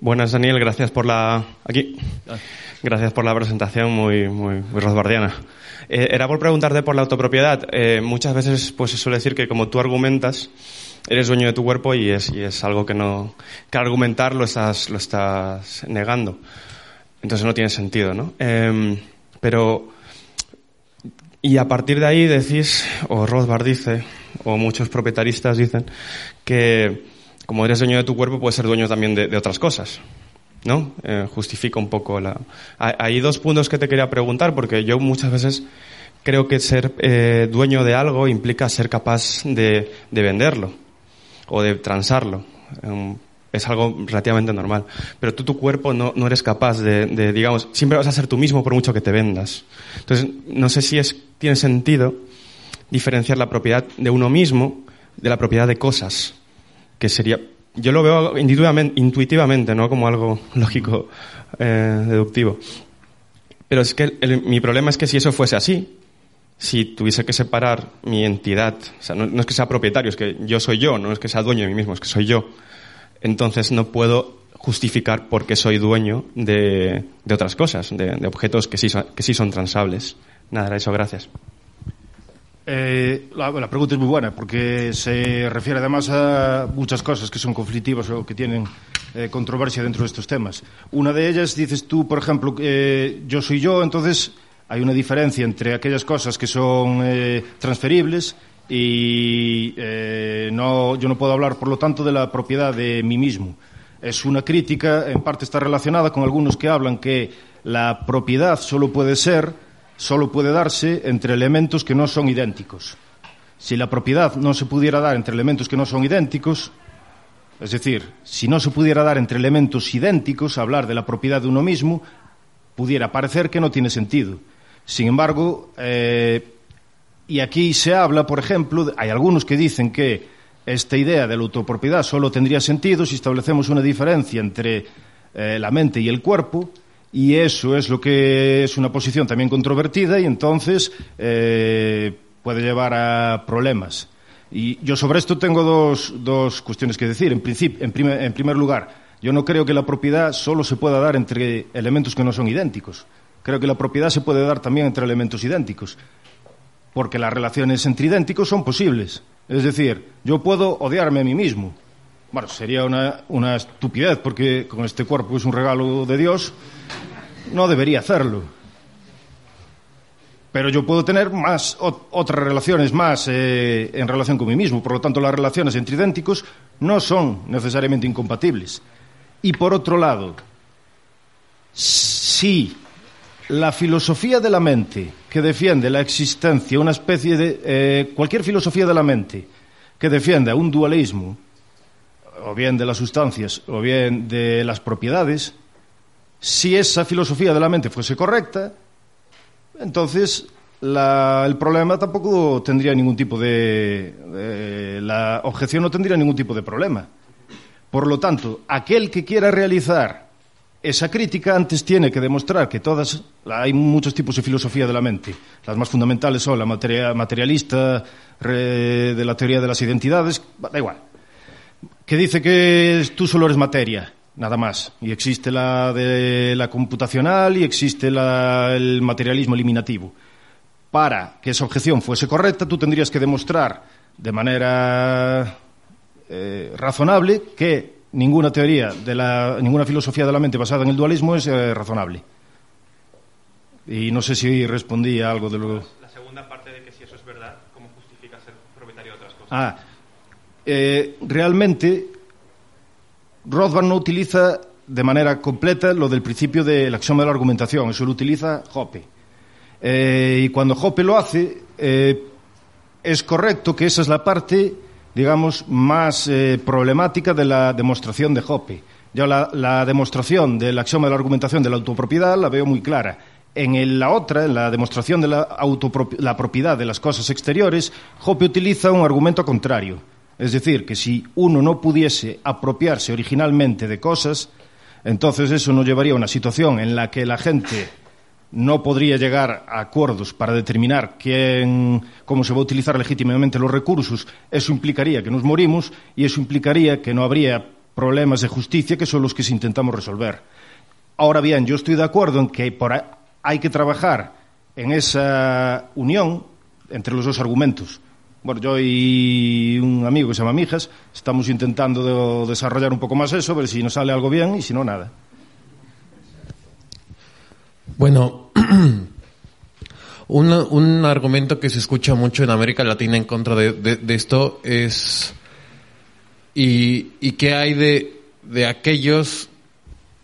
Buenas, Daniel, gracias por Gracias por la presentación muy rothbardiana. Era por preguntarte por la autopropiedad. Muchas veces pues se suele decir que como tú argumentas, eres dueño de tu cuerpo y es algo que no, que argumentar lo estás negando. Entonces no tiene sentido, ¿no? Pero y a partir de ahí decís, o Rothbard dice, o muchos propietaristas dicen que como eres dueño de tu cuerpo puedes ser dueño también de otras cosas, ¿no? Justifica un poco la... Hay dos puntos que te quería preguntar, porque yo muchas veces creo que ser dueño de algo implica ser capaz de venderlo o de transarlo. Es algo relativamente normal. Pero tú, tu cuerpo, no eres capaz de, digamos, siempre vas a ser tú mismo por mucho que te vendas. Entonces, no sé si tiene sentido diferenciar la propiedad de uno mismo de la propiedad de cosas, que sería... Yo lo veo intuitivamente, ¿no? Como algo lógico, deductivo. Pero es que mi problema es que si eso fuese así, si tuviese que separar mi entidad, o sea, no es que sea propietario, es que yo soy yo, no es que sea dueño de mí mismo, es que soy yo. Entonces no puedo justificar por qué soy dueño de otras cosas, de objetos que sí son transables. Nada, era eso, gracias. La pregunta es muy buena porque se refiere además a muchas cosas que son conflictivas o que tienen controversia dentro de estos temas. Una de ellas, dices tú, por ejemplo, yo soy yo, entonces hay una diferencia entre aquellas cosas que son transferibles y yo no puedo hablar, por lo tanto, de la propiedad de mí mismo. Es una crítica, en parte está relacionada con algunos que hablan que la propiedad solo puede darse entre elementos que no son idénticos. Si la propiedad no se pudiera dar entre elementos que no son idénticos, es decir, si no se pudiera dar entre elementos idénticos, hablar de la propiedad de uno mismo pudiera parecer que no tiene sentido. Sin embargo, y aquí se habla, por ejemplo, hay algunos que dicen que esta idea de la autopropiedad solo tendría sentido si establecemos una diferencia entre la mente y el cuerpo, y eso es lo que es una posición también controvertida y entonces puede llevar a problemas. Y yo sobre esto tengo dos cuestiones que decir. En primer lugar, yo no creo que la propiedad solo se pueda dar entre elementos que no son idénticos. Creo que la propiedad se puede dar también entre elementos idénticos, porque las relaciones entre idénticos son posibles. Es decir, yo puedo odiarme a mí mismo. Bueno, sería una estupidez, porque con este cuerpo es un regalo de Dios, no debería hacerlo. Pero yo puedo tener más otras relaciones más en relación con mí mismo. Por lo tanto, las relaciones entre idénticos no son necesariamente incompatibles. Y por otro lado, si la filosofía de la mente que defiende la existencia, una especie de cualquier filosofía de la mente que defienda un dualismo, o bien de las sustancias o bien de las propiedades, si esa filosofía de la mente fuese correcta, entonces, el problema tampoco tendría ningún tipo de... la objeción no tendría ningún tipo de problema. Por lo tanto, aquel que quiera realizar esa crítica antes tiene que demostrar que hay muchos tipos de filosofía de la mente. Las más fundamentales son la materialista, de la teoría de las identidades, da igual, que dice que tú solo eres materia, nada más. Y existe la de la computacional y existe el materialismo eliminativo. Para que esa objeción fuese correcta, tú tendrías que demostrar de manera razonable que ninguna filosofía de la mente basada en el dualismo es razonable. Y no sé si respondí a algo de lo... La segunda parte de que si eso es verdad, ¿cómo justifica ser propietario de otras cosas? Realmente... Rothbard no utiliza de manera completa lo del principio del axioma de la argumentación, eso lo utiliza Hoppe. Y cuando Hoppe lo hace, es correcto que esa es la parte, digamos, más problemática de la demostración de Hoppe. Yo la demostración del axioma de la argumentación de la autopropiedad la veo muy clara. En la demostración de la propiedad de las cosas exteriores, Hoppe utiliza un argumento contrario. Es decir, que si uno no pudiese apropiarse originalmente de cosas, entonces eso nos llevaría a una situación en la que la gente no podría llegar a acuerdos para determinar cómo se va a utilizar legítimamente los recursos. Eso implicaría que nos morimos y eso implicaría que no habría problemas de justicia, que son los que intentamos resolver. Ahora bien, yo estoy de acuerdo en que hay que trabajar en esa unión entre los dos argumentos. Bueno, yo y un amigo que se llama Mijas estamos intentando desarrollar un poco más eso, ver si nos sale algo bien y si no, nada. Bueno, un argumento que se escucha mucho en América Latina en contra de esto es... ¿Y qué hay de aquellos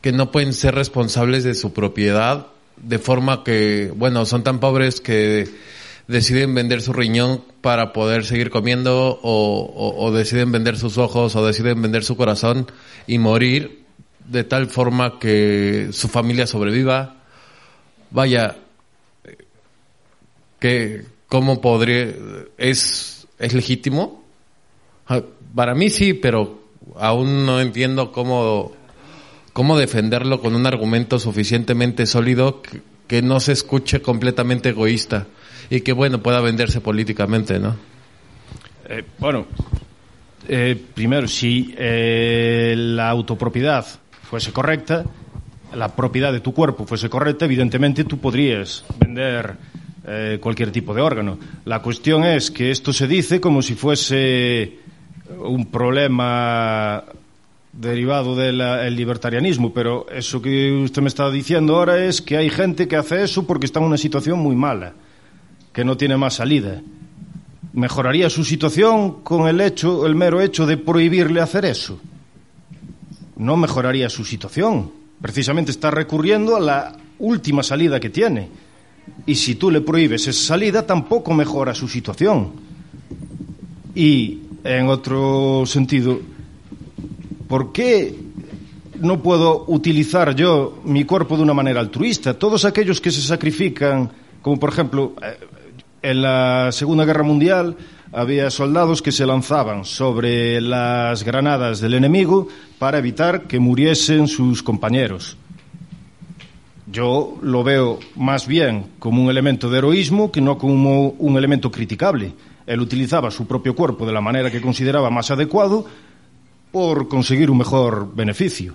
que no pueden ser responsables de su propiedad de forma que, bueno, son tan pobres que... deciden vender su riñón para poder seguir comiendo o deciden vender sus ojos o deciden vender su corazón y morir de tal forma que su familia sobreviva? Vaya, ¿cómo podría? ¿Es legítimo? Para mí sí, pero aún no entiendo cómo defenderlo con un argumento suficientemente sólido que no se escuche completamente egoísta. Y que, bueno, pueda venderse políticamente, ¿no? Primero, si la autopropiedad fuese correcta, la propiedad de tu cuerpo fuese correcta, evidentemente tú podrías vender cualquier tipo de órgano. La cuestión es que esto se dice como si fuese un problema derivado del libertarianismo, pero eso que usted me está diciendo ahora es que hay gente que hace eso porque está en una situación muy mala, que no tiene más salida. ¿Mejoraría su situación con el mero hecho de prohibirle hacer eso? no mejoraría su situación. Precisamente está recurriendo a la última salida que tiene. Y si tú le prohíbes esa salida, tampoco mejora su situación. Y, en otro sentido, ¿por qué no puedo utilizar yo mi cuerpo de una manera altruista? Todos aquellos que se sacrifican, como por ejemplo, en la Segunda Guerra Mundial había soldados que se lanzaban sobre las granadas del enemigo para evitar que muriesen sus compañeros. Yo lo veo más bien como un elemento de heroísmo que no como un elemento criticable. Él utilizaba su propio cuerpo de la manera que consideraba más adecuado por conseguir un mejor beneficio.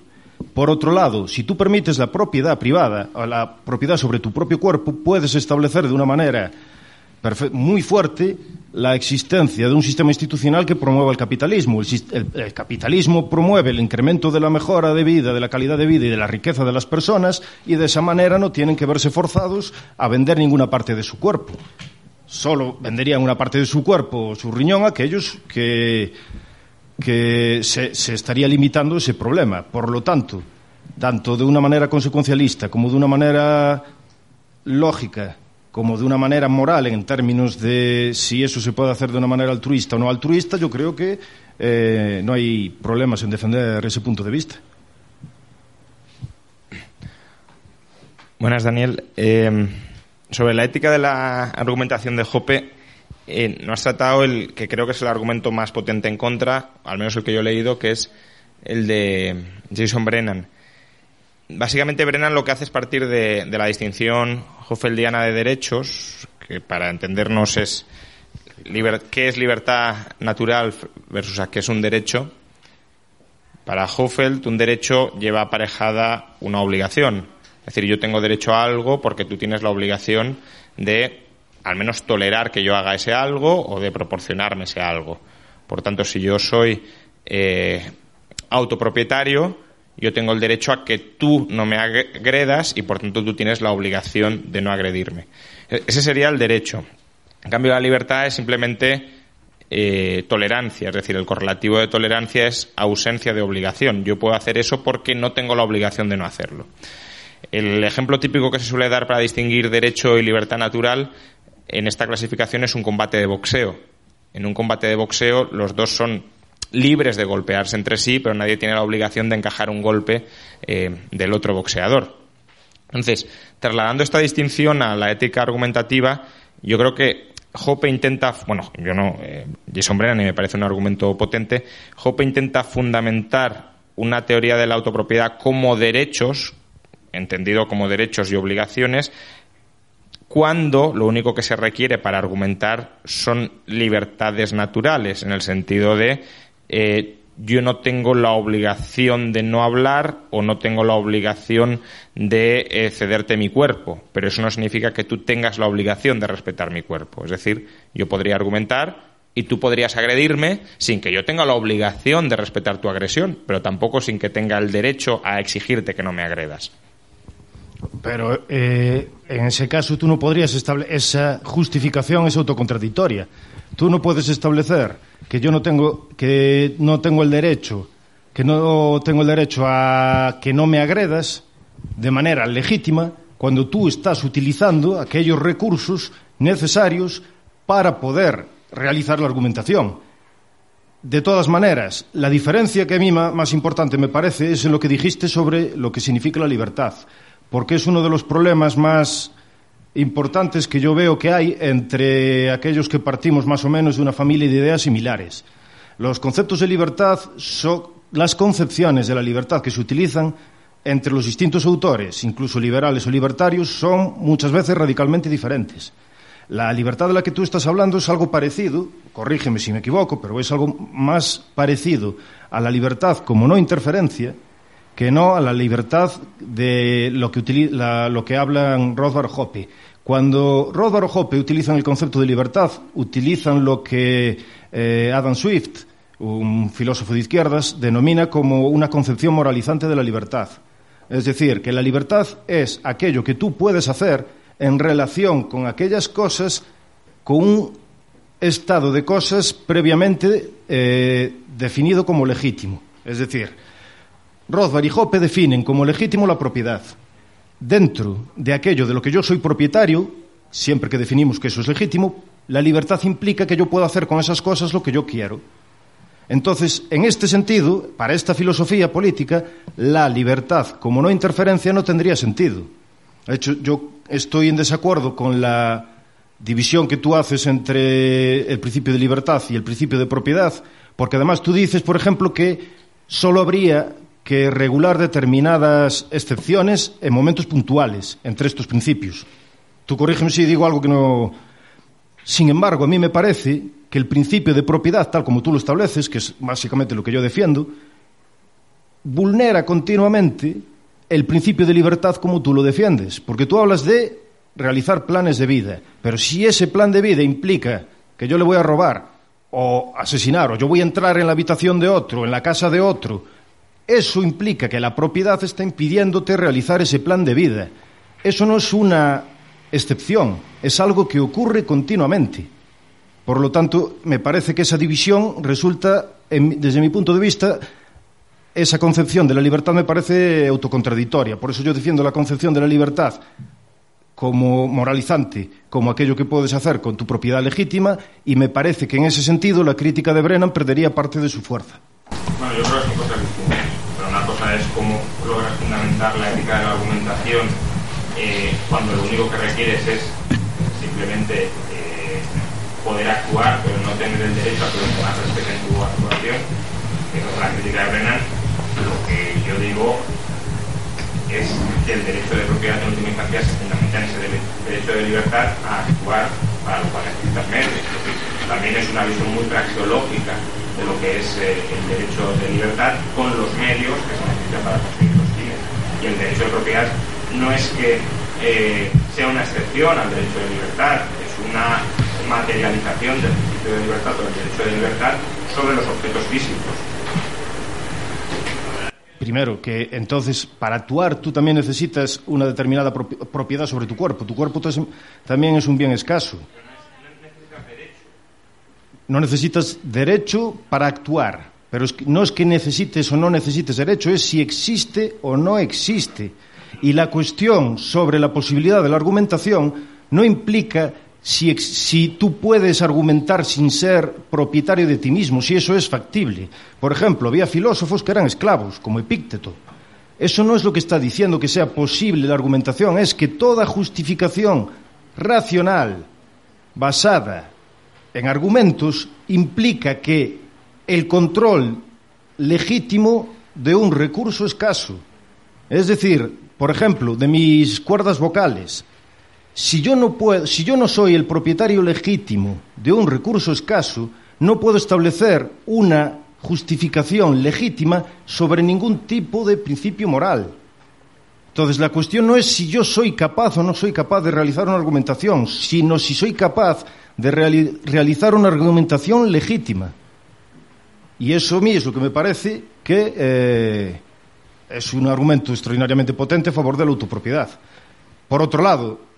Por otro lado, si tú permites la propiedad privada, o la propiedad sobre tu propio cuerpo, puedes establecer de una manera muy fuerte la existencia de un sistema institucional que promueva el capitalismo. El capitalismo promueve el incremento de la mejora de vida, de la calidad de vida y de la riqueza de las personas, y de esa manera no tienen que verse forzados a vender ninguna parte de su cuerpo. Solo venderían una parte de su cuerpo o su riñón aquellos que se estaría limitando ese problema. Por lo tanto, tanto de una manera consecuencialista como de una manera lógica, como de una manera moral, en términos de si eso se puede hacer de una manera altruista o no altruista, yo creo que no hay problemas en defender ese punto de vista. Buenas, Daniel. Sobre la ética de la argumentación de Hoppe, no has tratado el que creo que es el argumento más potente en contra, al menos el que yo he leído, que es el de Jason Brennan. Básicamente, Brennan lo que hace es partir de la distinción hoffeldiana de derechos, que para entendernos es qué es libertad natural versus a qué es un derecho. Para Hoffeld, un derecho lleva aparejada una obligación. Es decir, yo tengo derecho a algo porque tú tienes la obligación de al menos tolerar que yo haga ese algo o de proporcionarme ese algo. Por tanto, si yo soy autopropietario, yo tengo el derecho a que tú no me agredas y, por tanto, tú tienes la obligación de no agredirme. Ese sería el derecho. En cambio, la libertad es simplemente tolerancia. Es decir, el correlativo de tolerancia es ausencia de obligación. Yo puedo hacer eso porque no tengo la obligación de no hacerlo. El ejemplo típico que se suele dar para distinguir derecho y libertad natural en esta clasificación es un combate de boxeo. En un combate de boxeo los dos son libres de golpearse entre sí, pero nadie tiene la obligación de encajar un golpe del otro boxeador. Entonces, trasladando esta distinción a la ética argumentativa, yo creo que Hoppe intenta, Jason Brennan me parece un argumento potente. Hoppe intenta fundamentar una teoría de la autopropiedad como derechos, entendido como derechos y obligaciones, cuando lo único que se requiere para argumentar son libertades naturales, en el sentido de yo no tengo la obligación de no hablar o no tengo la obligación de cederte mi cuerpo, pero eso no significa que tú tengas la obligación de respetar mi cuerpo. Es decir, yo podría argumentar y tú podrías agredirme sin que yo tenga la obligación de respetar tu agresión, pero tampoco sin que tenga el derecho a exigirte que no me agredas. Pero en ese caso tú no podrías establecer esa justificación, es autocontradictoria. Tú no puedes establecer que yo no tengo el derecho a que no me agredas de manera legítima cuando tú estás utilizando aquellos recursos necesarios para poder realizar la argumentación. De todas maneras, la diferencia que a mí más importante me parece es en lo que dijiste sobre lo que significa la libertad, porque es uno de los problemas más importantes que yo veo que hay entre aquellos que partimos más o menos de una familia de ideas similares. Los conceptos de libertad son las concepciones de la libertad que se utilizan entre los distintos autores, incluso liberales o libertarios, son muchas veces radicalmente diferentes. La libertad de la que tú estás hablando es algo parecido, corrígeme si me equivoco, pero es algo más parecido a la libertad como no interferencia, que no a la libertad de lo que hablan Rothbard o Hoppe. Cuando Rothbard o Hoppe utilizan el concepto de libertad, utilizan lo que Adam Swift, un filósofo de izquierdas, denomina como una concepción moralizante de la libertad. Es decir, que la libertad es aquello que tú puedes hacer en relación con aquellas cosas, con un estado de cosas previamente definido como legítimo. Es decir, Rothbard y Hoppe definen como legítimo la propiedad. Dentro de aquello de lo que yo soy propietario, siempre que definimos que eso es legítimo, la libertad implica que yo puedo hacer con esas cosas lo que yo quiero. Entonces, en este sentido, para esta filosofía política, la libertad como no interferencia no tendría sentido. De hecho, yo estoy en desacuerdo con la división que tú haces entre el principio de libertad y el principio de propiedad, porque además tú dices, por ejemplo, que solo habría que regular determinadas excepciones en momentos puntuales entre estos principios. Tú corrígeme si digo algo que no... Sin embargo, a mí me parece que el principio de propiedad, tal como tú lo estableces, que es básicamente lo que yo defiendo, vulnera continuamente el principio de libertad como tú lo defiendes. Porque tú hablas de realizar planes de vida, pero si ese plan de vida implica que yo le voy a robar o asesinar, o yo voy a entrar en la habitación de otro, en la casa de otro, eso implica que la propiedad está impidiéndote realizar ese plan de vida. Eso no es una excepción, es algo que ocurre continuamente. Por lo tanto, me parece que esa división resulta, desde mi punto de vista, esa concepción de la libertad me parece autocontradictoria. Por eso yo defiendo la concepción de la libertad como moralizante, como aquello que puedes hacer con tu propiedad legítima, y me parece que en ese sentido la crítica de Brennan perdería parte de su fuerza. Bueno, yo creo que son cosas distintas, pero una cosa es cómo logras fundamentar la ética de la argumentación cuando lo único que requieres es simplemente... poder actuar, pero no tener el derecho a preguntar respecto a tu actuación, que es la crítica de Brennan. Lo que yo digo es que el derecho de propiedad en última instancia se fundamenta en ese derecho de libertad a actuar para lo cual necesitas medios. También es una visión muy praxeológica de lo que es el derecho de libertad con los medios que se necesitan para conseguir los fines. Y el derecho de propiedad no es que sea una excepción al derecho de libertad, es una materialización del principio de libertad o del derecho de libertad sobre los objetos físicos. Primero, que entonces para actuar tú también necesitas una determinada propiedad sobre tu cuerpo. Tu cuerpo también es un bien escaso. Pero no necesitas derecho. No necesitas derecho para actuar, pero no es que necesites o no necesites derecho, es si existe o no existe. Y la cuestión sobre la posibilidad de la argumentación no implica... Si tú puedes argumentar sin ser propietario de ti mismo, si eso es factible. Por ejemplo, había filósofos que eran esclavos, como Epicteto. Eso no es lo que está diciendo que sea posible la argumentación, es que toda justificación racional basada en argumentos implica que el control legítimo de un recurso escaso. Es decir, por ejemplo, de mis cuerdas vocales. Si yo no soy el propietario legítimo de un recurso escaso, no puedo establecer una justificación legítima sobre ningún tipo de principio moral. Entonces, la cuestión no es si yo soy capaz o no soy capaz de realizar una argumentación, sino si soy capaz de realizar una argumentación legítima. Y eso a mí es lo que me parece que es un argumento extraordinariamente potente a favor de la autopropiedad. Por otro lado,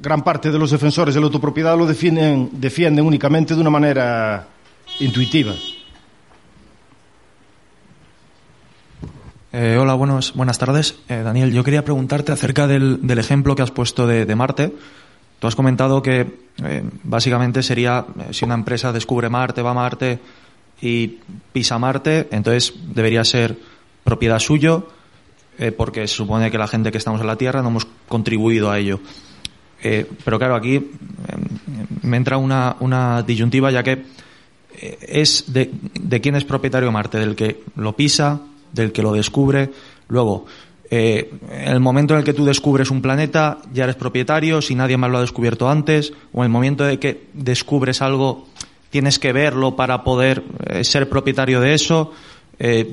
gran parte de los defensores de la autopropiedad lo defienden únicamente de una manera intuitiva. Hola, buenas tardes. Daniel, yo quería preguntarte acerca del ejemplo que has puesto de Marte. Tú has comentado que básicamente sería, si una empresa descubre Marte, va a Marte y pisa Marte, entonces debería ser propiedad suyo, porque se supone que la gente que estamos en la Tierra no hemos contribuido a ello. Pero claro, aquí me entra una disyuntiva, ya que es de quién es propietario Marte, del que lo pisa, del que lo descubre. Luego, en el momento en el que tú descubres un planeta, ya eres propietario, si nadie más lo ha descubierto antes, o en el momento de que descubres algo, tienes que verlo para poder ser propietario de eso.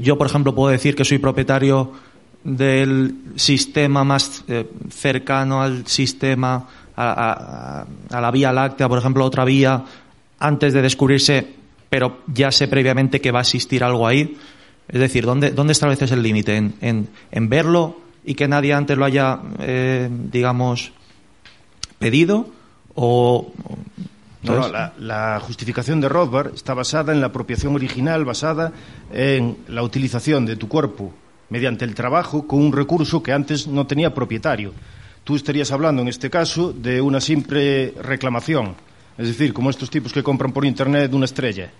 Yo, por ejemplo, puedo decir que soy propietario del sistema más cercano al sistema, a la Vía Láctea, por ejemplo, otra vía, antes de descubrirse, pero ya sé previamente que va a existir algo ahí. Es decir, ¿dónde estableces el límite? ¿En verlo y que nadie antes lo haya, digamos, pedido? No, la justificación de Rothbard está basada en la apropiación original, basada en la utilización de tu cuerpo mediante el trabajo con un recurso que antes no tenía propietario. Tú estarías hablando, en este caso, de una simple reclamación, es decir, como estos tipos que compran por internet una estrella,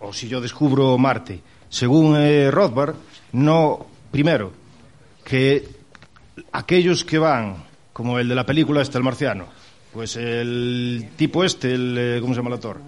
o si yo descubro Marte. Según Rothbard, no, primero, que aquellos que van, como el de la película este, el marciano, pues el tipo este, el, ¿cómo se llama el actor?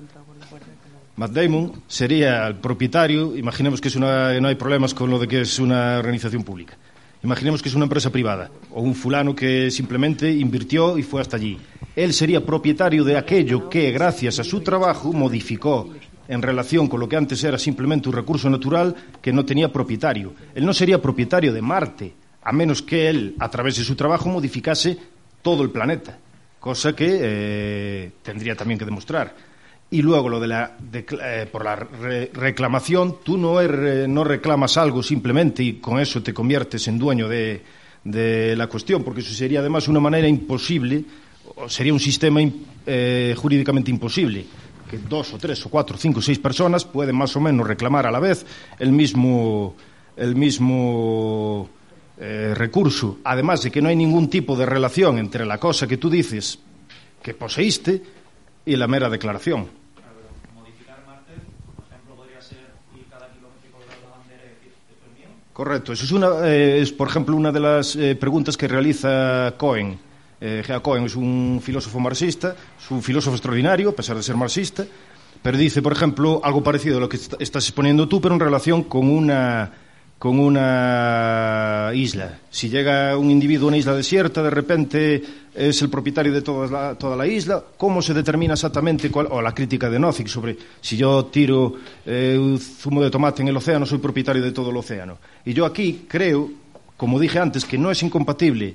Matt Damon sería el propietario. Imaginemos que es una, no hay problemas con lo de que es una organización pública. Imaginemos que es una empresa privada o un fulano que simplemente invirtió y fue hasta allí. Él sería propietario de aquello que, gracias a su trabajo, modificó en relación con lo que antes era simplemente un recurso natural que no tenía propietario. Él no sería propietario de Marte, a menos que él, a través de su trabajo, modificase todo el planeta, cosa que tendría también que demostrar. Y luego lo de la por la reclamación, tú no reclamas algo simplemente y con eso te conviertes en dueño de la cuestión, porque eso sería además una manera imposible, o sería un sistema jurídicamente imposible, que 2 o 3 o 4 o 5 o 6 personas pueden más o menos reclamar a la vez el mismo recurso, además de que no hay ningún tipo de relación entre la cosa que tú dices que poseíste y la mera declaración. Modificar Marte, por ejemplo, podría ser ir cada kilómetro y colgar la bandera y decir, ¿esto es mío? Correcto. Eso es, por ejemplo, una de las preguntas que realiza Cohen. G.A. Cohen es un filósofo marxista, es un filósofo extraordinario, a pesar de ser marxista, pero dice, por ejemplo, algo parecido a lo que estás exponiendo tú, pero en relación con una isla. Si llega un individuo a una isla desierta, de repente es el propietario de toda la isla. ¿Cómo se determina exactamente cuál? O la crítica de Nozick sobre si yo tiro un zumo de tomate en el océano, soy propietario de todo el océano. Y yo aquí creo, como dije antes, que no es incompatible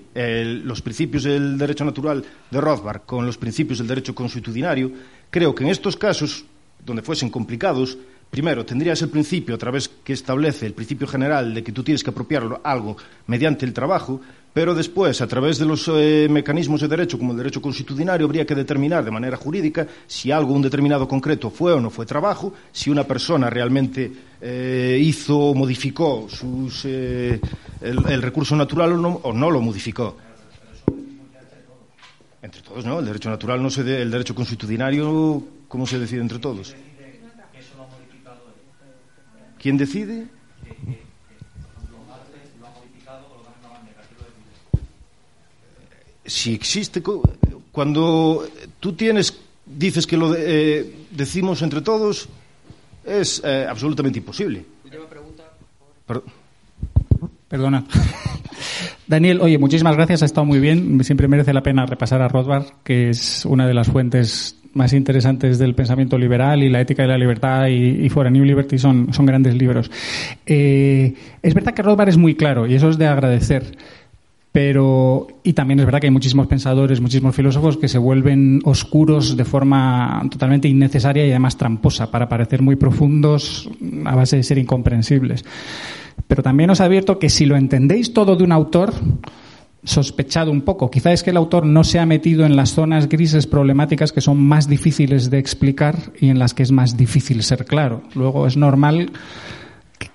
los principios del derecho natural de Rothbard con los principios del derecho consuetudinario. Creo que en estos casos, donde fuesen complicados, primero, tendrías el principio a través que establece el principio general de que tú tienes que apropiar algo mediante el trabajo, pero después, a través de los mecanismos de derecho, como el derecho consuetudinario, habría que determinar de manera jurídica si algo, un determinado concreto, fue o no fue trabajo, si una persona realmente hizo o modificó el recurso natural o no lo modificó. Entre todos, ¿no? El derecho natural no se... El derecho consuetudinario, ¿cómo se decide entre todos? ¿Quién decide? Si existe, cuando tú dices que lo decimos entre todos, es absolutamente imposible. Última pregunta, por favor. Perdona. Daniel, oye, muchísimas gracias, ha estado muy bien. Siempre merece la pena repasar a Rothbard, que es una de las fuentes más interesantes del pensamiento liberal, y La ética de la libertad y For a New Liberty son grandes libros. Es verdad que Rothbard es muy claro y eso es de agradecer, pero y también es verdad que hay muchísimos pensadores, muchísimos filósofos que se vuelven oscuros de forma totalmente innecesaria y además tramposa para parecer muy profundos a base de ser incomprensibles. Pero también os advierto que si lo entendéis todo de un autor, sospechado un poco. Quizá es que el autor no se ha metido en las zonas grises problemáticas que son más difíciles de explicar y en las que es más difícil ser claro. Luego es normal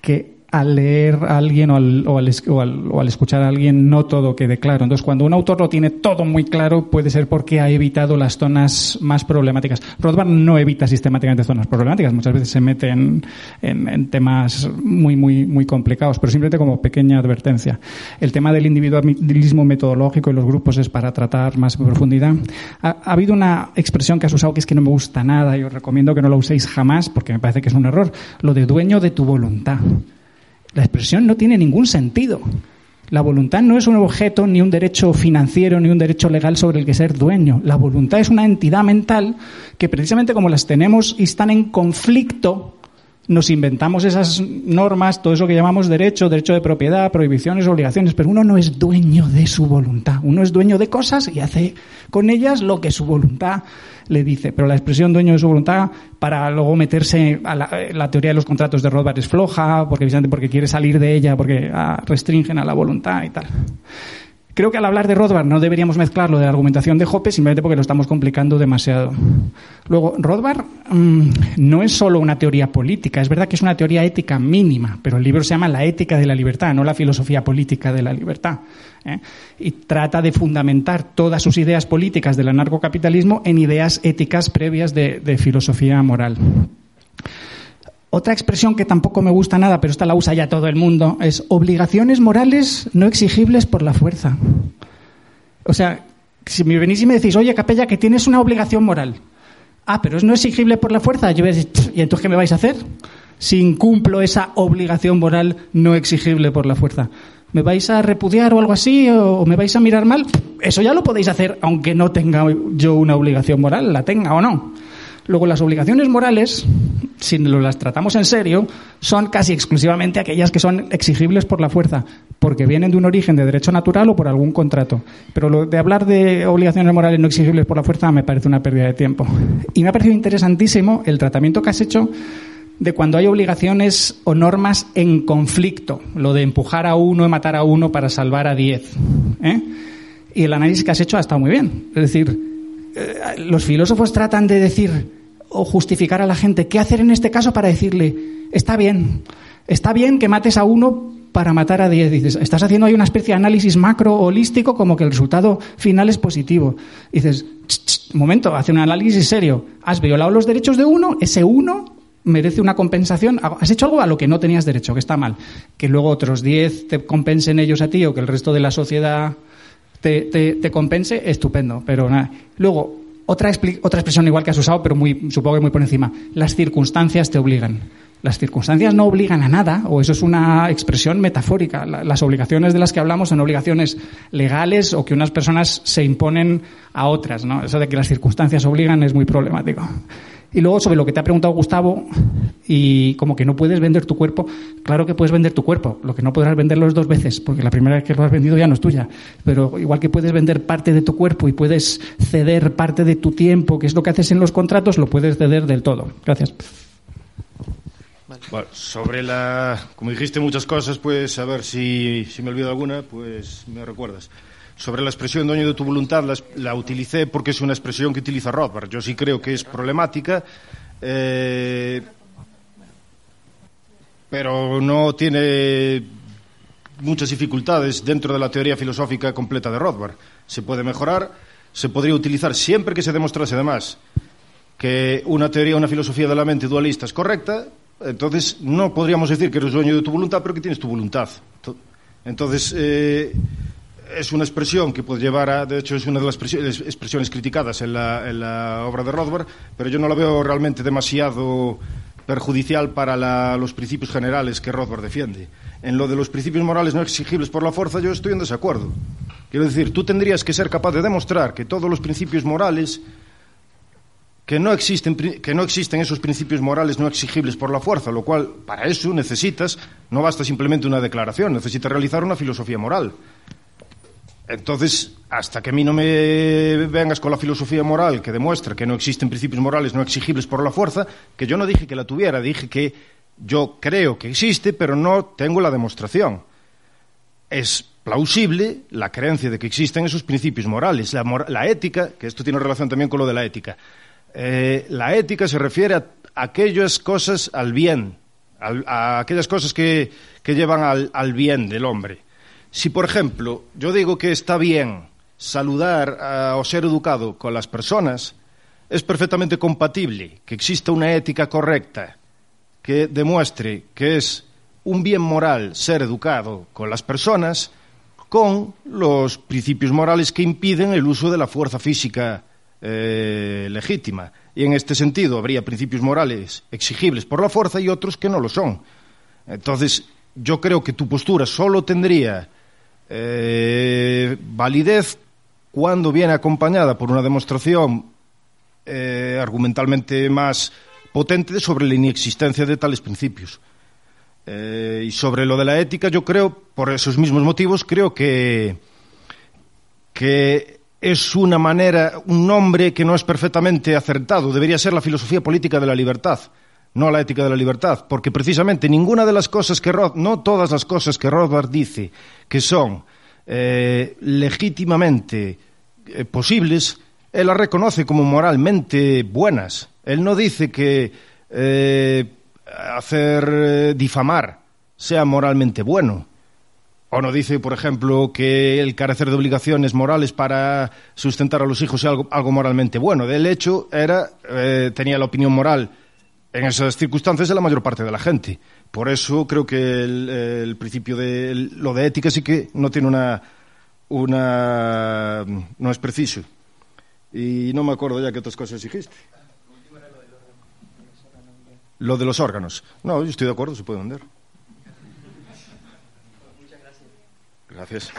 que al leer a alguien o al escuchar a alguien no todo quede claro. Entonces, cuando un autor lo tiene todo muy claro, puede ser porque ha evitado las zonas más problemáticas. Rothbard no evita sistemáticamente zonas problemáticas. Muchas veces se mete en temas muy, muy, muy complicados, pero simplemente como pequeña advertencia. El tema del individualismo metodológico y los grupos es para tratar más en profundidad. Ha habido una expresión que has usado que es que no me gusta nada y os recomiendo que no la uséis jamás porque me parece que es un error. Lo de dueño de tu voluntad. La expresión no tiene ningún sentido. La voluntad no es un objeto, ni un derecho financiero, ni un derecho legal sobre el que ser dueño. La voluntad es una entidad mental que, precisamente como las tenemos y están en conflicto, nos inventamos esas normas, todo eso que llamamos derecho, derecho de propiedad, prohibiciones, obligaciones, pero uno no es dueño de su voluntad. Uno es dueño de cosas y hace con ellas lo que su voluntad le dice. Pero la expresión dueño de su voluntad, para luego meterse a la teoría de los contratos de Rothbard es floja, porque quiere salir de ella, porque restringen a la voluntad y tal. Creo que al hablar de Rothbard no deberíamos mezclarlo de la argumentación de Hoppe, simplemente porque lo estamos complicando demasiado. Luego, Rothbard no es solo una teoría política. Es verdad que es una teoría ética mínima, pero el libro se llama La ética de la libertad, no La filosofía política de la libertad. Y trata de fundamentar todas sus ideas políticas del anarcocapitalismo en ideas éticas previas de filosofía moral. Otra expresión que tampoco me gusta nada, pero esta la usa ya todo el mundo, es obligaciones morales no exigibles por la fuerza. O sea, si me venís y me decís, oye, Capella, que tienes una obligación moral. Ah, pero es no exigible por la fuerza. Yo voy a decir, ¿y entonces qué me vais a hacer si incumplo esa obligación moral no exigible por la fuerza? ¿Me vais a repudiar o algo así? ¿O me vais a mirar mal? Eso ya lo podéis hacer, aunque no tenga yo una obligación moral, la tenga o no. Luego, las obligaciones morales, si las tratamos en serio, son casi exclusivamente aquellas que son exigibles por la fuerza, porque vienen de un origen de derecho natural o por algún contrato. Pero lo de hablar de obligaciones morales no exigibles por la fuerza me parece una pérdida de tiempo. Y me ha parecido interesantísimo el tratamiento que has hecho de cuando hay obligaciones o normas en conflicto, lo de empujar a uno y matar a uno para salvar a 10. Y el análisis que has hecho ha estado muy bien. Es decir, los filósofos tratan de decir o justificar a la gente qué hacer en este caso para decirle está bien que mates a uno para matar a 10. Dices, estás haciendo ahí una especie de análisis macro holístico, como que el resultado final es positivo. Dices, momento, hace un análisis serio. Has violado los derechos de uno, ese uno merece una compensación. Has hecho algo a lo que no tenías derecho, que está mal. Que luego otros 10 te compensen ellos a ti, o que el resto de la sociedad te compense, estupendo, pero nada. Luego, otra expresión igual que has usado, pero supongo que muy por encima. Las circunstancias te obligan. Las circunstancias no obligan a nada, o eso es una expresión metafórica. Las obligaciones de las que hablamos son obligaciones legales o que unas personas se imponen a otras, ¿no? Eso de que las circunstancias obligan es muy problemático. Y luego, sobre lo que te ha preguntado Gustavo, y como que no puedes vender tu cuerpo, claro que puedes vender tu cuerpo, lo que no podrás venderlo es 2 veces, porque la primera vez que lo has vendido ya no es tuya, pero igual que puedes vender parte de tu cuerpo y puedes ceder parte de tu tiempo, que es lo que haces en los contratos, lo puedes ceder del todo. Gracias. Bueno, como dijiste muchas cosas, pues a ver si me olvido alguna, pues me recuerdas. Sobre la expresión dueño de tu voluntad, la utilicé porque es una expresión que utiliza Rothbard. Yo sí creo que es problemática, pero no tiene muchas dificultades dentro de la teoría filosófica completa de Rothbard. Se puede mejorar, se podría utilizar siempre que se demostrase, además, que una teoría, una filosofía de la mente dualista es correcta. Entonces no podríamos decir que eres dueño de tu voluntad, pero que tienes tu voluntad. Entonces... es una expresión que puede llevar a... De hecho, es una de las expresiones criticadas en la obra de Rothbard, pero yo no la veo realmente demasiado perjudicial para los principios generales que Rothbard defiende. En lo de los principios morales no exigibles por la fuerza, yo estoy en desacuerdo. Quiero decir, tú tendrías que ser capaz de demostrar que todos los principios morales... que no existen esos principios morales no exigibles por la fuerza, lo cual, para eso necesitas... No basta simplemente una declaración, necesitas realizar una filosofía moral. Entonces, hasta que a mí no me vengas con la filosofía moral que demuestra que no existen principios morales no exigibles por la fuerza, que yo no dije que la tuviera, dije que yo creo que existe, pero no tengo la demostración. Es plausible la creencia de que existen esos principios morales. La ética, que esto tiene relación también con lo de la ética, la ética se refiere a aquellas cosas al bien, a aquellas cosas que llevan al bien del hombre. Si, por ejemplo, yo digo que está bien saludar o ser educado con las personas, es perfectamente compatible que exista una ética correcta que demuestre que es un bien moral ser educado con las personas, con los principios morales que impiden el uso de la fuerza física legítima. Y en este sentido habría principios morales exigibles por la fuerza y otros que no lo son. Entonces, yo creo que tu postura solo tendría... validez cuando viene acompañada por una demostración argumentalmente más potente sobre la inexistencia de tales principios. Y sobre lo de la ética, yo creo, por esos mismos motivos, creo que es una manera, un nombre que no es perfectamente acertado. Debería ser la filosofía política de la libertad, no la ética de la libertad, porque precisamente ninguna de las cosas que no todas las cosas que Rothbard dice que son legítimamente posibles, él las reconoce como moralmente buenas. Él no dice que difamar sea moralmente bueno. O no dice, por ejemplo, que el carecer de obligaciones morales para sustentar a los hijos sea algo moralmente bueno. De hecho, tenía la opinión moral en esas circunstancias de la mayor parte de la gente. Por eso creo que el principio de lo de ética sí que no tiene no es preciso. Y no me acuerdo ya qué otras cosas dijiste. Lo de los órganos. No, yo estoy de acuerdo, se puede vender. Gracias.